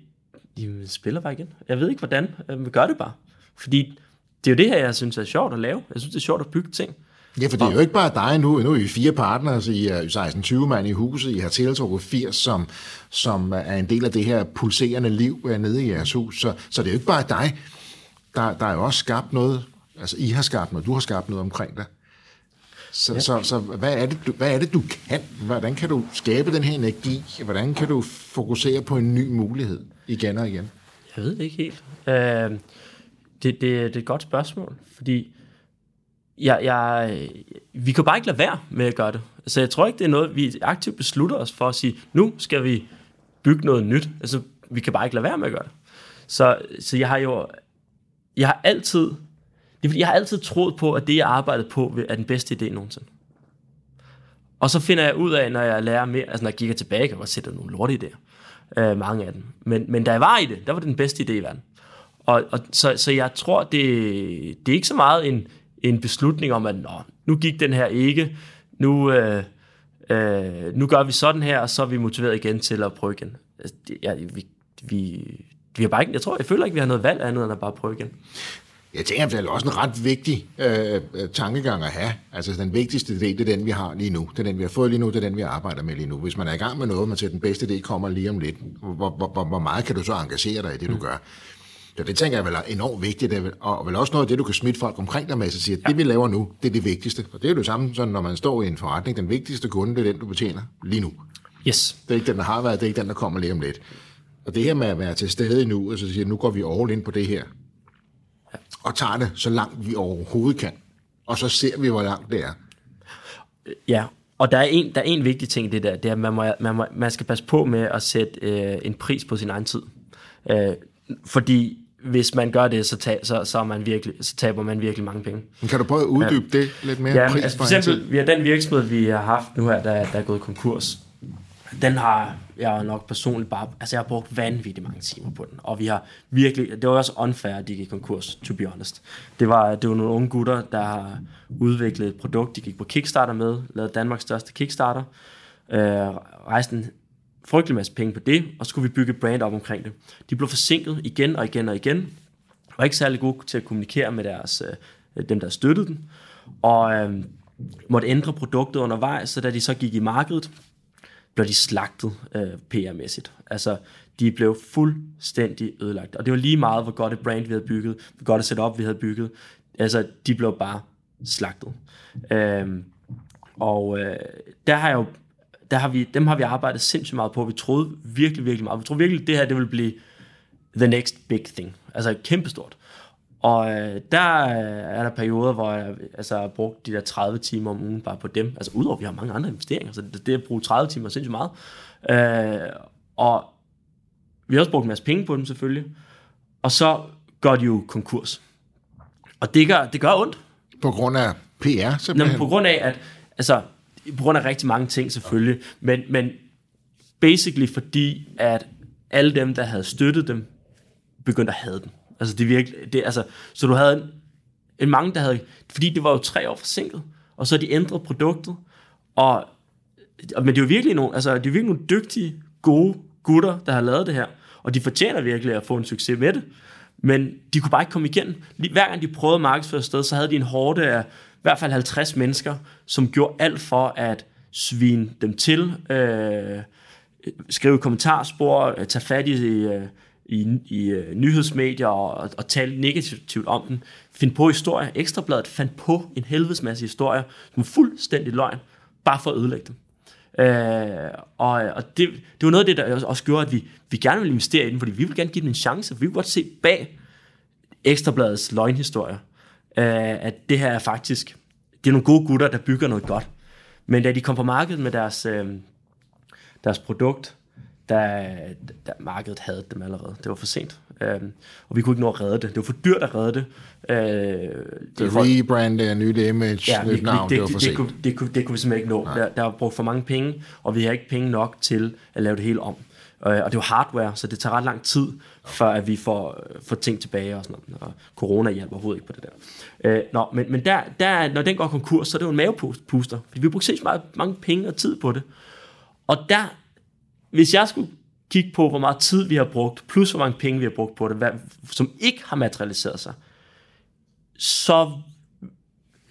vi spiller bare igen. Jeg ved ikke, hvordan, vi gør det bare. Fordi, det er jo det her, jeg synes er sjovt at lave. Jeg synes, det er sjovt at bygge ting. Ja, for det er jo ikke bare dig nu. Nu er I fire partners, I er seksten tyve mand i huset, I har tiltrukket firs, som, som er en del af det her pulserende liv nede i jeres hus. Så, så det er jo ikke bare dig. Der, der er jo også skabt noget. Altså, I har skabt noget, du har skabt noget omkring dig. Så, ja. så, så hvad, er det, du, hvad er det, du kan? Hvordan kan du skabe den her energi? Hvordan kan du fokusere på en ny mulighed igen og igen? Jeg ved det ikke helt. Øh, det, det, det er et godt spørgsmål, fordi jeg, jeg, vi kan bare ikke lade være med at gøre det. Altså, jeg tror ikke, det er noget, vi aktivt beslutter os for at sige, nu skal vi bygge noget nyt. Altså, vi kan bare ikke lade være med at gøre det. Så, så jeg har jo... Jeg har altid... Det er fordi, jeg har altid troet på, at det, jeg arbejdede på, er den bedste idé nogensinde. Og så finder jeg ud af, når jeg lærer mere, altså når jeg kigger tilbage, kan jeg sætte nogle lorte idéer. Øh, mange af dem. Men, men da jeg var i det, der var det den bedste idé i verden. Og, og, så, så jeg tror, det, det er ikke så meget en, en beslutning om, at nå, nu gik den her ikke, nu, øh, øh, nu gør vi sådan her, og så er vi motiveret igen til at prøve igen. Altså, det, jeg, vi, vi, vi har bare ikke, jeg tror, jeg føler ikke, vi har noget valg andet, end at bare prøve igen. Jeg tænker, det er også en ret vigtig øh, tankegang at have. Altså den vigtigste idé, det er den, vi har lige nu. Det er den, vi har fået lige nu, det er den, vi arbejder med lige nu. Hvis man er i gang med noget, man siger, den bedste idé kommer lige om lidt. Hvor, hvor, hvor meget kan du så engagere dig i det, du gør? Så det tænker jeg vel er enormt vigtigt, og vel også noget af det, du kan smitte folk omkring dig med, så siger, at det, vi laver nu, det er det vigtigste. Og det er jo det samme, sådan, når man står i en forretning. Den vigtigste kunde, det er den, du betjener lige nu. Yes. Det er ikke den, der har været, det er ikke den, der kommer lige om lidt. Og det her med at være til stede nu, og så siger, nu går vi all in på det her. Og tager det så langt vi overhovedet kan. Og så ser vi, hvor langt det er. Ja, og der er en, der er en vigtig ting i det der, det er, at man, må, man, må, man skal passe på med at sætte øh, en pris på sin egen tid. Øh, fordi hvis man gør det, så, tab, så, så, man virkelig, så taber man virkelig mange penge. Men kan du prøve at uddybe ja. det lidt mere? Ja, pris altså for eksempel, vi har den virksomhed, vi har haft nu her, der, der er gået konkurs. Den har jeg nok personligt bare... Altså, jeg har brugt vanvittigt mange timer på den. Og vi har virkelig... Det var også unfair, at de gik konkurs, to be honest. Det var, det var nogle unge gutter, der har udviklet et produkt, de gik på Kickstarter med, lavede Danmarks største Kickstarter, øh, rejste en frygtelig masse penge på det, og så skulle vi bygge et brand op omkring det. De blev forsinket igen og igen og igen, var ikke særlig gode til at kommunikere med deres, øh, dem, der støttede den, og øh, måtte ændre produktet undervejs, så da de så gik i markedet, blev de slagtet øh, P R-mæssigt. Altså, de blev fuldstændig ødelagt. Og det var lige meget, hvor godt et brand vi havde bygget, hvor godt et setup vi havde bygget. Altså, de blev bare slagtet. Øhm, og øh, der har jeg jo, der har vi, dem har vi arbejdet sindssygt meget på. Vi troede virkelig, virkelig meget. Vi troede virkelig, at det her, det ville blive the next big thing. Altså, kæmpestort. Og øh, der er der perioder, hvor jeg altså, har brugt de der tredive timer om ugen bare på dem. Altså udover, vi har mange andre investeringer, så det, det at bruge tredive timer er sindssygt meget. Øh, og vi har også brugt en masse penge på dem selvfølgelig. Og så går de jo konkurs. Og det gør, det gør ondt. På grund af P R simpelthen? Nå, på grund af, at altså på grund af rigtig mange ting selvfølgelig, men, men basically fordi, at alle dem, der havde støttet dem, begyndte at have dem. Altså det virkelig, det, altså, så du havde en, en mange, der havde, fordi det var jo tre år forsinket, og så de ændrede produktet, og, men det er jo virkelig nogle, altså, det er virkelig nogle dygtige, gode gutter, der har lavet det her, og de fortjener virkelig at få en succes med det, men de kunne bare ikke komme igen. Hver gang de prøvede at markedsføre et sted, så havde de en horde af i hvert fald halvtreds mennesker, som gjorde alt for at svine dem til, øh, skrive kommentarspor, tage fat i, i, i nyhedsmedier og, og tale negativt om den, finde på historier. Ekstrabladet fandt på en helvedes masse historier, som fuldstændig løgn, bare for at ødelægge dem. Øh, og, og det, det var noget af det, der også gjorde, at vi, vi gerne ville investere i den, fordi vi ville gerne give den en chance, for vi ville godt se bag Ekstrabladets løgnhistorier, øh, at det her er faktisk, det er nogle gode gutter, der bygger noget godt. Men da de kom på markedet med deres, øh, deres produkt, der, der markedet havde dem allerede. Det var for sent, øh, og vi kunne ikke nå at redde det. Det var for dyrt at redde det. Øh, det rebrande og nyt image, ja, nyt navn, det, det var for sent. Det kunne, det, kunne, det kunne vi simpelthen ikke nå. Der, der var brugt for mange penge, og vi har ikke penge nok til at lave det hele om. Øh, og det var hardware, så det tager ret lang tid, før at vi får, får ting tilbage og sådan noget. Og corona hjælper overhovedet ikke på det der. Øh, nå, men men der, der, når den går konkurs, så er det jo en mavepuster. Vi brugte så meget, mange penge og tid på det. Og der, hvis jeg skulle kigge på, hvor meget tid vi har brugt, plus hvor mange penge vi har brugt på det, hvad, som ikke har materialiseret sig, så,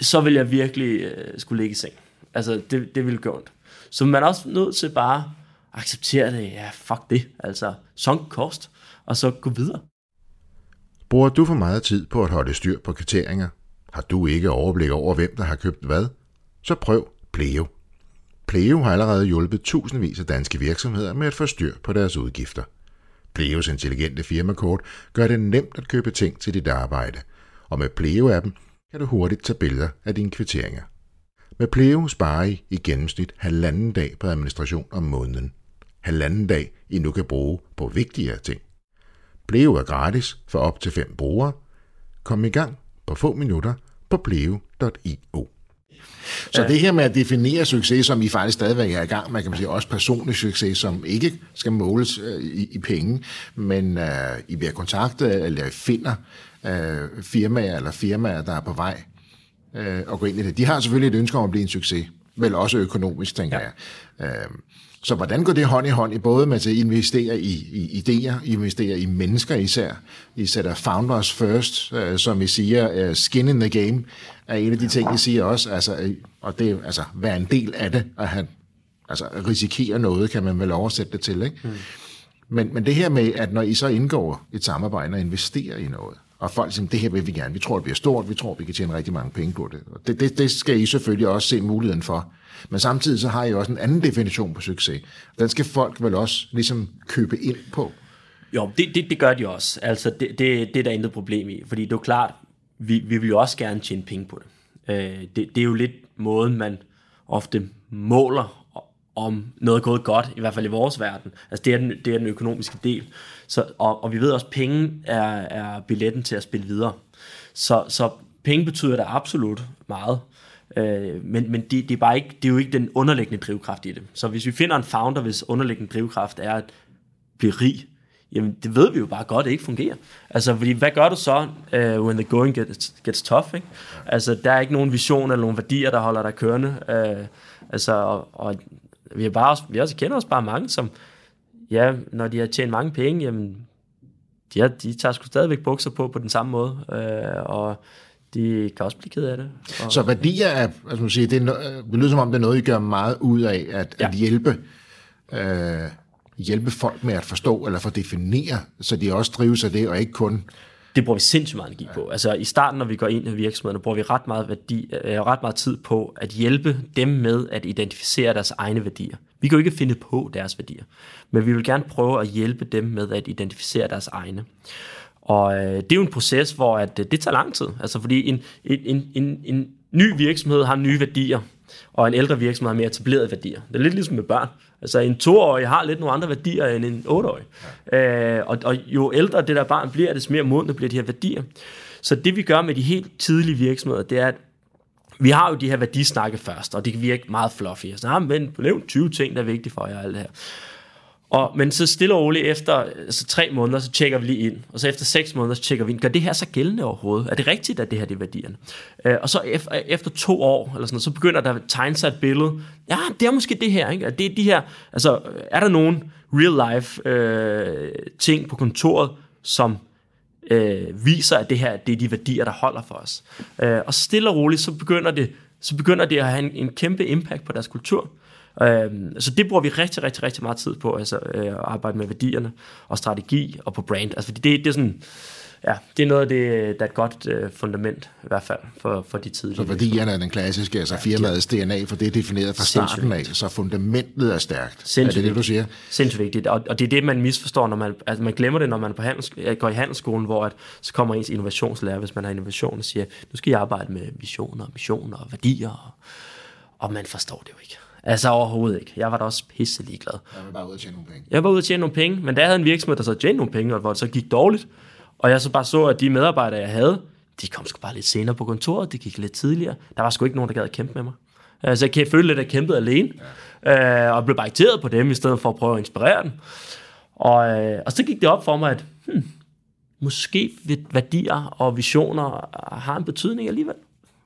så vil jeg virkelig øh, skulle ligge i seng. Altså, det, det ville gøre ondt. Så man er også nødt til bare at acceptere det. Ja, fuck det. Altså, sunk cost. Og så gå videre. Bruger du for meget tid på at holde styr på kvitteringer? Har du ikke overblik over, hvem der har købt hvad? Så prøv Pleo. Pleo har allerede hjulpet tusindvis af danske virksomheder med at få styr på deres udgifter. Pleos intelligente firmakort gør det nemt at købe ting til dit arbejde, og med Pleo-appen kan du hurtigt tage billeder af dine kvitteringer. Med Pleo sparer I i gennemsnit halvanden dag på administration om måneden. Halvanden dag, I nu kan bruge på vigtigere ting. Pleo er gratis for op til fem brugere. Kom i gang på få minutter på pleo punktum i o. Så det her med at definere succes, som I faktisk stadigvæk er i gang med, kan man sige, også personlig succes, som ikke skal måles øh, i, i penge, men øh, I bliver kontaktet, eller I finder øh, firmaer, eller firmaer, der er på vej øh, at gå ind i det. De har selvfølgelig et ønske om at blive en succes, vel også økonomisk, tænker ja. jeg. Øh, så hvordan går det hånd i hånd i både med at investere i, i idéer, investere i mennesker især, I sætter founders first, øh, som I siger, øh, skin in the game, er en af de ting, I siger også, altså, og det er altså, være en del af det, at han altså, risikerer noget, kan man vel oversætte det til, ikke? Mm. Men, men det her med, at når I så indgår et samarbejde og investerer i noget, og folk siger, det her vil vi gerne, vi tror, det bliver stort, vi tror, vi kan tjene rigtig mange penge på det. Det, det, det skal I selvfølgelig også se muligheden for. Men samtidig så har I også en anden definition på succes. Den skal folk vel også ligesom købe ind på? Jo, det, det, det gør de også. Altså, det, det, det er der intet problem i, fordi det er jo klart, Vi, vi vil jo også gerne tjene penge på det. Øh, det. Det er jo lidt måden, man ofte måler, om noget er gået godt, i hvert fald i vores verden. Altså det er den, det er den økonomiske del. Så, og, og vi ved også, at penge er, er billetten til at spille videre. Så, så penge betyder da absolut meget. Øh, men men det, det, er bare ikke, det er jo ikke den underliggende drivkraft i det. Så hvis vi finder en founder, hvis underliggende drivkraft er at blive rig, jamen det ved vi jo bare godt, det ikke fungerer. Altså, fordi hvad gør du så, uh, when the going gets, gets tough, ikke? Altså, der er ikke nogen vision eller nogen værdier, der holder dig kørende. Uh, altså, og, og vi, er bare, vi også kender også bare mange, som, ja, når de har tjent mange penge, jamen, de, har, de tager sgu stadigvæk bukser på på den samme måde, uh, og de kan også blive ked af det. Og, så værdier er, altså, man siger, det, er, det lyder som om, det er noget, I gør meget ud af, at, ja. at hjælpe... Uh, hjælpe folk med at forstå eller for definere, så de også drives af det, og ikke kun... Det bruger vi sindssygt meget energi på. Altså i starten, når vi går ind i virksomheden, bruger vi ret meget, værdi, øh, ret meget tid på at hjælpe dem med at identificere deres egne værdier. Vi kan jo ikke finde på deres værdier, men vi vil gerne prøve at hjælpe dem med at identificere deres egne. Og øh, det er jo en proces, hvor at, øh, det tager lang tid. Altså fordi en, en, en, en ny virksomhed har nye værdier, og en ældre virksomhed har mere etablerede værdier. Det er lidt ligesom med børn. Altså en toårig har lidt nogle andre værdier end en otteårig. Ja. Øh, og, og jo ældre det der barn bliver, des mere modne bliver de her værdier. Så det vi gør med de helt tidlige virksomheder, det er, at vi har jo de her værdisnakke først, og det kan virke meget fluffy. Så har man nævnt tyve ting, der er vigtige for jer og alt det her. Og, men så stille og roligt efter altså tre måneder, så tjekker vi lige ind. Og så efter seks måneder, så tjekker vi ind. Gør det her så gældende overhovedet? Er det rigtigt, at det her det er værdierne? Øh, og så efter to år, eller sådan, så begynder der at tegne sig et billede. Ja, det er måske det her. Ikke? At det er de her, altså, er der nogen real life øh, ting på kontoret, som øh, viser, at det her det er de værdier, der holder for os? Øh, og stille og roligt, så begynder det, så begynder det at have en, en kæmpe impact på deres kultur. Så det bruger vi rigtig, rigtig, rigtig meget tid på, altså at arbejde med værdierne og strategi og på brand. Altså det, det er sådan, ja, det er noget af det, der er et godt fundament i hvert fald for, for de tidlige. Så værdierne er den klassiske, altså firmaets D N A, for det er defineret fra starten af, så fundamentet er stærkt. Sindssygt. Er det det, du siger? Sindssygt vigtigt, og, og det er det, man misforstår, når man, altså man glemmer det, når man på handels, går i handelsskolen, hvor at, så kommer ens innovationslærer, hvis man har innovation, og siger, nu skal jeg arbejde med visioner, missioner og værdier, og, og man forstår det jo ikke. Altså overhovedet ikke. Jeg var da også pisse ligeglad. Jeg var bare ude at tjene nogle penge. Jeg var ude at tjene nogle penge, men der havde en virksomhed, der så tjente nogle penge, og hvor det så gik dårligt. Og jeg så bare så, at de medarbejdere, jeg havde, de kom sgu bare lidt senere på kontoret, det gik lidt tidligere. Der var sgu ikke nogen, der gad at kæmpe med mig. Altså jeg følte lidt, at jeg kæmpede alene, ja. øh, og blev bare irriteret på dem, i stedet for at prøve at inspirere dem. Og, øh, og så gik det op for mig, at hmm, måske værdier og visioner har en betydning alligevel.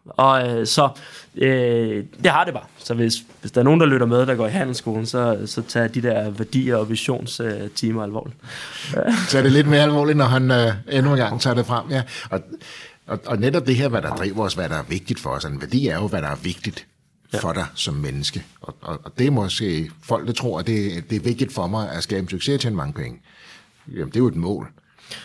Og øh, så øh, det har det bare. Så hvis, hvis der er nogen, der lytter med, der går i handelsskolen, så, så tager de der værdier og visionstimer øh, alvorligt. Så er det lidt mere alvorligt, når han øh, endnu en gang tager det frem. Ja. Og, og, og netop det her, hvad der driver os, hvad der er vigtigt for os. En værdi er jo, hvad der er vigtigt for dig som menneske. Og, og, og det er måske folk, der tror, at det, det er vigtigt for mig at skabe en succes og tjene mange penge. Jamen, det er jo et mål.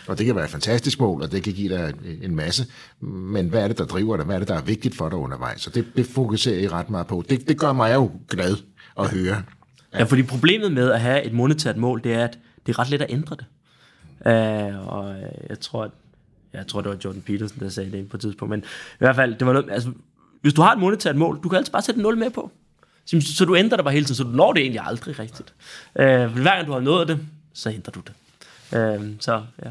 Og det kan være et fantastisk mål, og det kan give dig en masse. Men hvad er det, der driver dig? Hvad er det, der er vigtigt for dig undervejs? Så det, det fokuserer I ret meget på. Det, det gør mig jo glad at høre. Ja. Ja, fordi problemet med at have et monetært mål, det er, at det er ret let at ændre det. Uh, og jeg tror, at, jeg tror, det var Jordan Peterson, der sagde det på et tidspunkt. Men i hvert fald, det var noget, altså, hvis du har et monetært mål, du kan altid bare sætte en nul med på. Så, så du ændrer det bare hele tiden, så du når det egentlig aldrig rigtigt. Uh, hver gang du har nået det, så ændrer du det. Øhm, så, ja.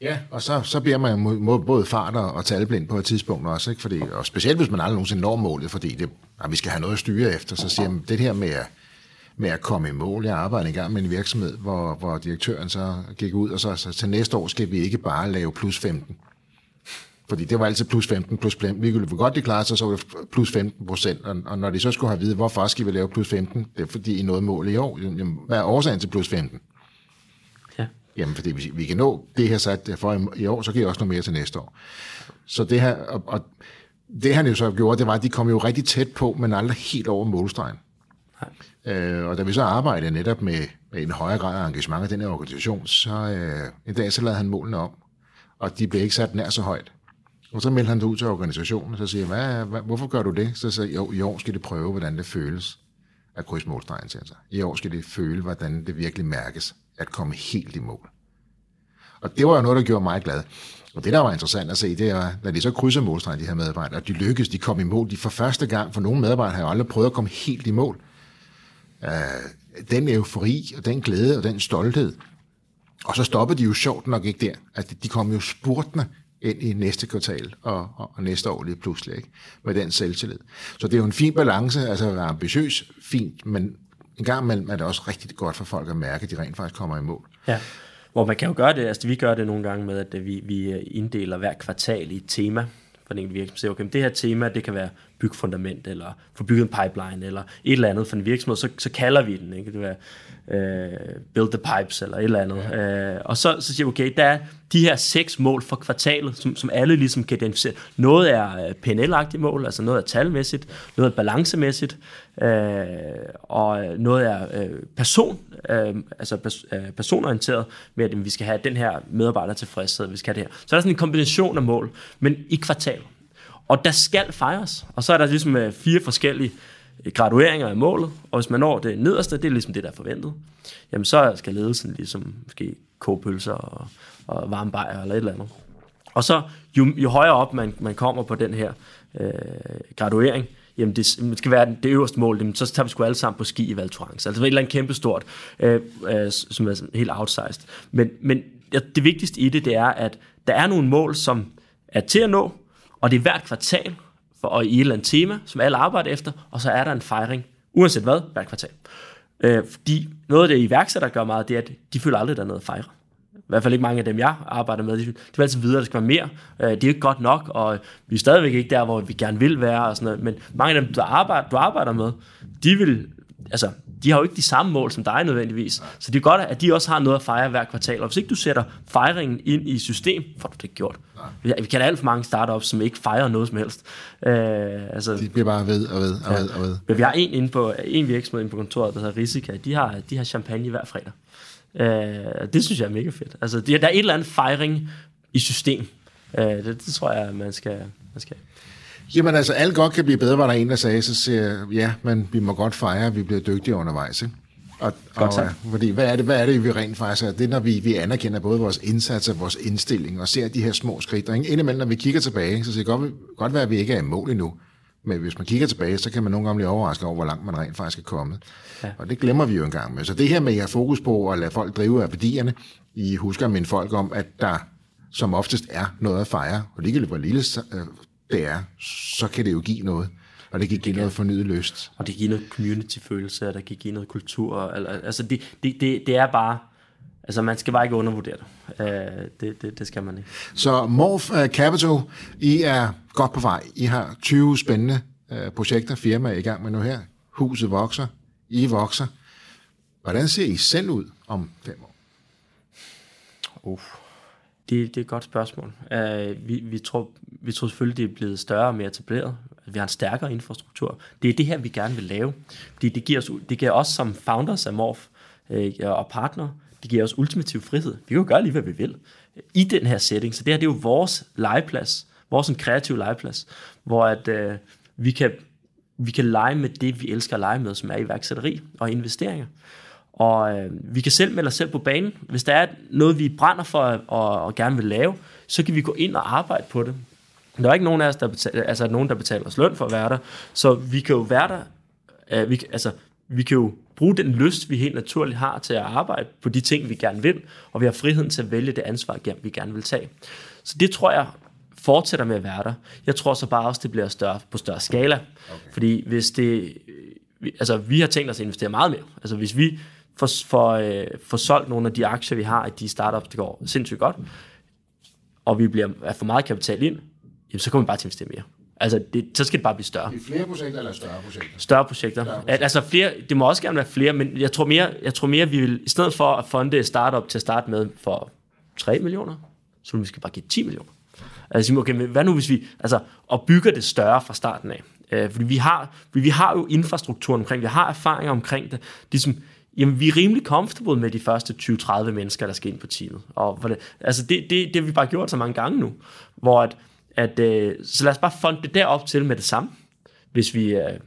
ja, og så, så bliver man jo både fart og talblind på et tidspunkt også, ikke? Fordi, og specielt hvis man aldrig nogensinde når målet, fordi det, at vi skal have noget at styre efter, så siger man, det her med at, med at komme i mål, jeg arbejder engang med en virksomhed, hvor, hvor direktøren så gik ud, og så, så til næste år skal vi ikke bare lave plus femten. Fordi det var altid plus femten, plus femten. Vi kunne godt det klare sig, så var det plus femten procent. Og, og når de så skulle have vide, hvorfor skal vi lave plus femten, det er fordi I nåede mål i år. Jamen, hvad er årsagen til plus femten? Jamen, fordi vi, vi kan nå det her sat for i år, så kan I også nå mere til næste år. Så det her, og, og det han jo så gjorde, det var, at de kom jo rigtig tæt på, men aldrig helt over målstregen. Øh, og da vi så arbejdede netop med, med en højere grad af engagement i den her organisation, så øh, en dag så lavede han målene om, og de blev ikke sat nær så højt. Og så meldte han det ud til organisationen, og så siger hvad, hvad, hvorfor gør du det? Så siger jo, i år skal det prøve, hvordan det føles at krydse målstregen, siger han så. I år skal det føle, hvordan det virkelig mærkes at komme helt i mål. Og det var jo noget, der gjorde mig glad. Og det, der var interessant at se, det var, når de så krydser målstregen, de her medarbejdere, og de lykkedes, de kom i mål. De for første gang, for nogle medarbejdere har jo aldrig prøvet at komme helt i mål. Øh, den eufori, og den glæde, og den stolthed. Og så stoppede de jo sjovt nok ikke der. Altså, de kom jo spurtende ind i næste kvartal, og, og, og næste år lige pludselig, ikke? Med den selvtillid. Så det er jo en fin balance, altså at være ambitiøs, fint, men en gang imellem er det også rigtig godt for folk at mærke, at de rent faktisk kommer i mål. Ja, hvor man kan jo gøre det, altså vi gør det nogle gange med, at vi, vi inddeler hver kvartal i et tema for en enkelt virksomhed. Okay, det her tema, det kan være byg fundament, eller få bygget en pipeline, eller et eller andet for en virksomhed, så, så kalder vi den, ikke? Det kan være øh, build the pipes, eller et eller andet. Ja. Øh, og så, så siger vi, okay, der er de her seks mål for kvartalet, som, som alle ligesom kan identificere. Noget er P og L-agtige mål, altså noget er talmæssigt, noget er balancemæssigt, øh, og noget er øh, person, øh, altså pers- øh, personorienteret, med at vi skal have den her medarbejder tilfredshed, vi skal have det her. Så er der sådan en kombination af mål, men i kvartal. Og der skal fejres, og så er der ligesom fire forskellige gradueringer af målet, og hvis man når det nederste, det er ligesom det, der er forventet, jamen så skal ledelsen ligesom måske kogepølser og, og varme bajer eller et eller andet. Og så jo, jo højere op man, man kommer på den her øh, graduering, jamen det, det skal være det øverste mål, jamen så tager vi sgu alle sammen på ski i Val Thorens, altså et eller andet kæmpestort, øh, øh, som er helt outsized. Men, men det vigtigste i det, det er, at der er nogle mål, som er til at nå, og det er hvert kvartal, for, og i et eller andet tema, som alle arbejder efter, og så er der en fejring, uanset hvad, hver kvartal. Øh, fordi noget af det iværksætter gør meget, det er, at de føler aldrig, der er noget at fejre. I hvert fald ikke mange af dem, jeg arbejder med. De vil altid videre, der skal være mere. Øh, det er ikke godt nok, og vi er stadigvæk ikke der, hvor vi gerne vil være, og sådan noget. Men mange af dem, du arbejder, du arbejder med, de vil... Altså, de har jo ikke de samme mål som dig nødvendigvis. Så det er godt, at de også har noget at fejre hver kvartal. Og hvis ikke du sætter fejringen ind i system, får du det ikke gjort. Nej. Vi kan alt for mange startups, som ikke fejrer noget som helst. Øh, altså, de bliver bare ved og ved og ja. ved og ved. Men vi har en, inde på, en virksomhed inde på kontoret, der hedder Risika. De har, de har champagne hver fredag. Øh, det synes jeg er mega fedt. Altså, der er et eller andet fejring i system. Øh, det, det tror jeg, man skal... Man skal. Jamen altså, alt godt kan blive bedre, var der en, der sagde, så siger ja, men vi må godt fejre, vi bliver dygtige undervejs, ikke? Og, og, fordi hvad er det, hvad er det, vi rent faktisk er? Det er, når vi, vi anerkender både vores indsats og vores indstilling, og ser de her små skridt. Og indimellem, når vi kigger tilbage, så siger det godt, godt være, at vi ikke er i mål endnu. Men hvis man kigger tilbage, så kan man nogle gange blive overrasket over, hvor langt man rent faktisk er kommet. Ja. Og det glemmer vi jo engang med. Så det her med, at jeg har fokus på at lade folk drive af værdierne, I husker mine folk om, at der som oftest er noget at fejre, og ligegyldigt hvor lille det er, så kan det jo give noget. Og det kan give det noget fornyet lyst. Og det kan give noget community-følelse, og der kan give noget kultur. Altså, det, det, det, det er bare... Altså, man skal bare ikke undervurdere det. Det, det, det skal man ikke. Så Morph Capital, I er godt på vej. I har tyve spændende projekter, firmaer i gang med nu her. Huset vokser. I vokser. Hvordan ser I selv ud om fem år? Uff. Uh. Det, det er et godt spørgsmål. Uh, vi, vi, tror, vi tror selvfølgelig, det er blevet større og mere etableret. Vi har en stærkere infrastruktur. Det er det her, vi gerne vil lave. Fordi det giver os, det giver os som founders af Morph uh, og partner, det giver os ultimativ frihed. Vi kan jo gøre lige, hvad vi vil i den her setting. Så det her, det er jo vores legeplads. Vores kreative legeplads. Hvor at, uh, vi, kan, vi kan lege med det, vi elsker at lege med, som er iværksætteri og investeringer. Og øh, vi kan selv melde os selv på banen. Hvis der er noget, vi brænder for og, og gerne vil lave, så kan vi gå ind og arbejde på det. Der er ikke nogen af os, der betaler, altså, nogen, der betaler os løn for at være der. Så vi kan jo være der. Øh, vi, altså, vi kan jo bruge den lyst, vi helt naturligt har til at arbejde på de ting, vi gerne vil. Og vi har friheden til at vælge det ansvar, vi gerne vil tage. Så det tror jeg fortsætter med at være der. Jeg tror så bare også, det bliver større, på større skala. Okay. Fordi hvis det... Altså, vi har tænkt os at investere meget mere. Altså, hvis vi... For, for, øh, for solgt nogle af de aktier, vi har i de startups, det går sindssygt godt, og vi bliver for meget kapital ind, jamen, så kommer vi bare til at investere mere. Altså, det, så skal det bare blive større. I flere projekter eller større projekter? Større projekter. Større projekter. Altså, flere, det må også gerne være flere, men jeg tror mere, jeg tror mere vi vil, i stedet for at funde startup til at starte med for tre millioner, så vi skal bare give ti millioner. Altså, okay, men hvad nu hvis vi, altså, og bygger det større fra starten af? Øh, fordi vi har, vi har jo infrastrukturen omkring, vi har erfaringer omkring det, ligesom, jamen, vi er rimelig comfortable med de første tyve til tredive mennesker, der skal ind på teamet. Og hvordan, altså, det, det, det har vi bare gjort så mange gange nu. Hvor at, at, øh, så lad os bare funde det derop til med det samme. Hvis vi... Øh, det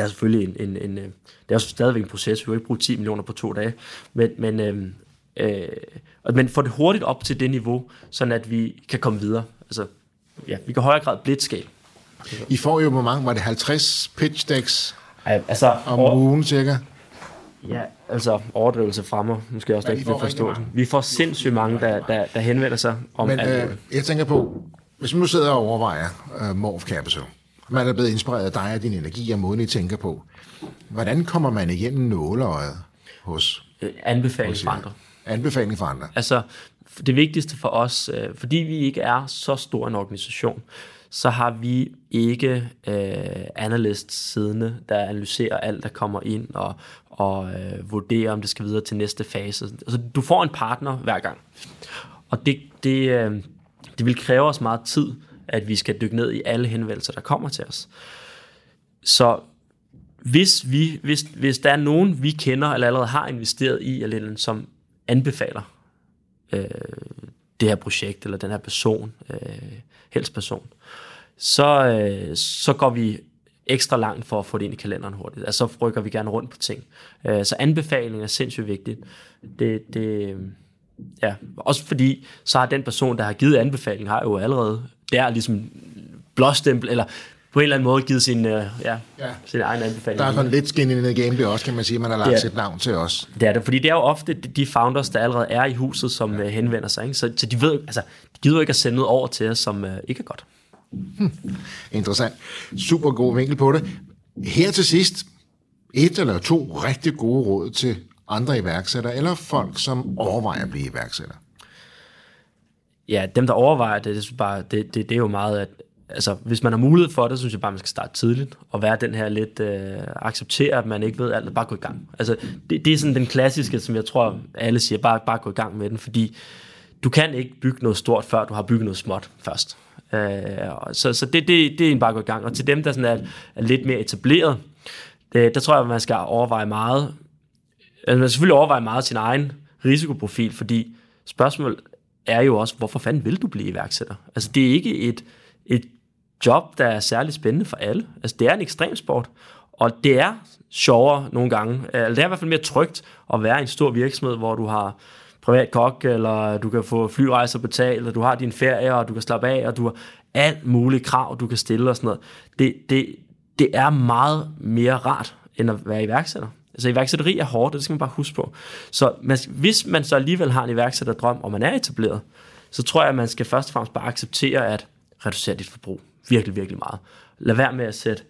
er selvfølgelig en... en, en øh, det er også stadigvæk en proces. Vi kan jo ikke bruge ti millioner på to dage. Men, men, øh, øh, men få det hurtigt op til det niveau, sådan at vi kan komme videre. Altså, ja, vi kan i højere grad blitzscale. I får jo, hvor mange var det? halvtreds pitch decks altså, om og, ugen, cirka? Ja, altså overdrivelse fremmer, måske også ikke for forståelsen. Vi får sindssygt mange, der, der, der henvender sig om... Men øh, jeg tænker på, hvis man nu sidder og overvejer uh, Morph Capital, man er blevet inspireret af dig og din energi og måden, I tænker på. Hvordan kommer man igennem nåleøjet hos... Anbefaling hos, for andre. Anbefaling for andre. Altså, det vigtigste for os, fordi vi ikke er så stor en organisation, så har vi ikke øh, analysts siddende, der analyserer alt, der kommer ind, og, og øh, vurderer, om det skal videre til næste fase. Altså, du får en partner hver gang. Og det, det, øh, det vil kræve os meget tid, at vi skal dykke ned i alle henvendelser, der kommer til os. Så hvis, vi, hvis, hvis der er nogen, vi kender, eller allerede har investeret i, eller som anbefaler øh, det her projekt, eller den her person, øh, helseperson, så, øh, så går vi ekstra langt for at få det ind i kalenderen hurtigt. Altså, så rykker vi gerne rundt på ting. Øh, så anbefaling er sindssygt vigtigt. Det, det, ja. Også fordi, så har den person, der har givet anbefaling, har jo allerede der ligesom blåstempel, eller på en eller anden måde givet sin, øh, ja, ja. sin egen anbefaling. Der er sådan lidt skin in the game, det også, kan man sige, man har lagt sit navn til os. Det er det, fordi det er jo ofte de founders, der allerede er i huset, som ja. henvender sig. Ikke? Så, så de ved, altså, de gider jo ikke at sende noget over til os, som øh, ikke er godt. Interessant. Super god vinkel på det. Her til sidst, et eller to rigtig gode råd til andre iværksættere, eller folk, som overvejer at blive iværksættere. Ja, dem, der overvejer det, det er, bare, det, det, det er jo meget, at altså, hvis man har mulighed for det, så synes jeg bare, man skal starte tidligt, og være den her lidt, øh, acceptere, at man ikke ved alt, bare gå i gang. Altså, det, det er sådan den klassiske, som jeg tror, alle siger, bare, bare gå i gang med den, fordi du kan ikke bygge noget stort, før du har bygget noget småt først. Øh, så så det, det, det er en bare gå i gang. Og til dem, der sådan er, er lidt mere etableret, det, der tror jeg, man skal overveje meget, altså, man skal selvfølgelig overveje meget sin egen risikoprofil, fordi spørgsmålet er jo også, hvorfor fanden vil du blive iværksætter? Altså, det er ikke et, et job, der er særligt spændende for alle. Altså, det er en ekstremsport, og det er sjovere nogle gange. Altså, det er i hvert fald mere trygt at være i en stor virksomhed, hvor du har privat kok, eller du kan få flyrejser betalt, eller du har din ferie, og du kan slappe af, og du har alt mulige krav, du kan stille og sådan noget. Det, det, det er meget mere rart, end at være iværksætter. Altså, iværksætteri er hårdt, det skal man bare huske på. Så man, hvis man så alligevel har en iværksætterdrøm, og man er etableret, så tror jeg, at man skal først og fremmest bare acceptere, at reducere dit forbrug virkelig, virkelig meget. Lad være med at sætte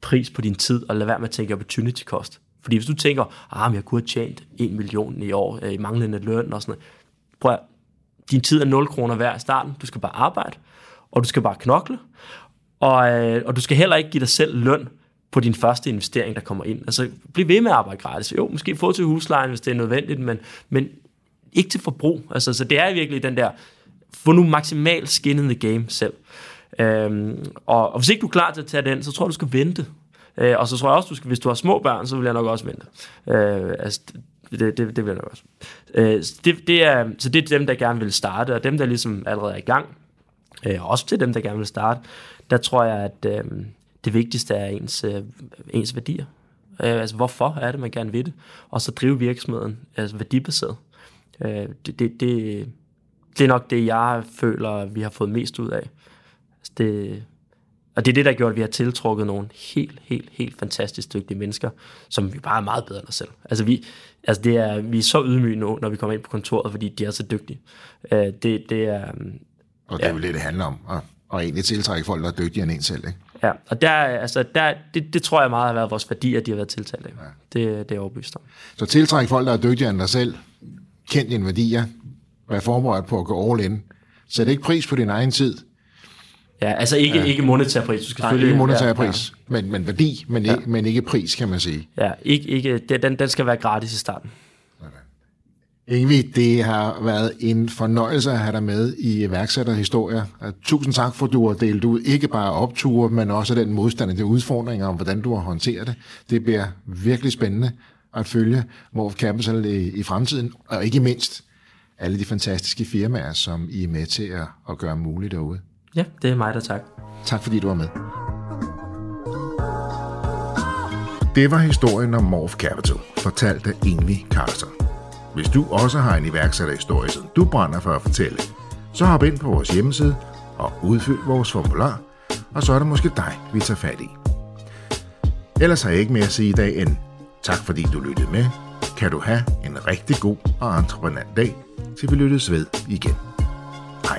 pris på din tid, og lad være med at tænke opportunity cost. Fordi hvis du tænker, ah, men jeg kunne have tjent en million i år i manglende løn og sådan noget. Prøv at, din tid er nul kroner hver i starten. Du skal bare arbejde, og du skal bare knokle, og, og du skal heller ikke give dig selv løn på din første investering, der kommer ind. Altså, bliv ved med at arbejde gratis. Jo, måske få til huslejen, hvis det er nødvendigt, men, men ikke til forbrug. Altså, så det er virkelig den der, få nu maksimalt skin in the game selv. Øhm, og, og hvis ikke du er klar til at tage den, så tror jeg, du skal vente. Øh, og så tror jeg også, du skal, hvis du har små børn, så vil jeg nok også vente. Øh, altså, det, det, det vil jeg nok også. Øh, det, det er, så det er dem, der gerne vil starte, og dem, der ligesom allerede er i gang, øh, også til dem, der gerne vil starte, der tror jeg, at... Øh, det vigtigste er ens, øh, ens værdier. Øh, altså, hvorfor er det, man gerne vil det? Og så drive virksomheden, altså værdibaseret. Øh, det, det, det, det er nok det, jeg føler, vi har fået mest ud af. Altså, det, og det er det, der har gjort, at vi har tiltrukket nogle helt, helt, helt fantastisk dygtige mennesker, som vi bare er meget bedre end os selv. Altså, vi, altså det er, vi er så ydmyge nu, når vi kommer ind på kontoret, fordi de er så dygtige. Øh, det, det er, og det er jo ja. det, det handler om. Og, og egentlig tiltrække folk, der er dygtigere end en selv, ikke? Ja, og der, altså, der, det, det tror jeg meget har været vores værdier, de har været tiltalt af. Ja. Det, det er overbevist om. Så tiltræk folk, der er dygtigere end dig selv. Kend dine værdier. Vær forberedt på at gå all in. Sæt ikke pris på din egen tid. Ja, altså ikke, ja. ikke monetær pris. Du skal Nej, ikke monetær pris, ja. men, men værdi, men, ja. ikke, men ikke pris, kan man sige. Ja, ikke, ikke, den, den skal være gratis i starten. Envi, det har været en fornøjelse at have dig med i iværksætterhistorier. Tusind tak for, at du har delt ud ikke bare opture, men også den modstand og de udfordringer om, hvordan du har håndteret det. Det bliver virkelig spændende at følge Morph Capital i, i fremtiden, og ikke mindst alle de fantastiske firmaer, som I er med til at, at gøre muligt derude. Ja, det er mig, der tak. Tak fordi du var med. Det var historien om Morph Capital, fortalt af Envi Carlson. Hvis du også har en iværksætterhistorie, som du brænder for at fortælle, så hop ind på vores hjemmeside og udfyld vores formular, og så er det måske dig, vi tager fat i. Ellers har jeg ikke mere at sige i dag end tak fordi du lyttede med. Kan du have en rigtig god og entreprenant dag, til vi lyttes ved igen. Hej.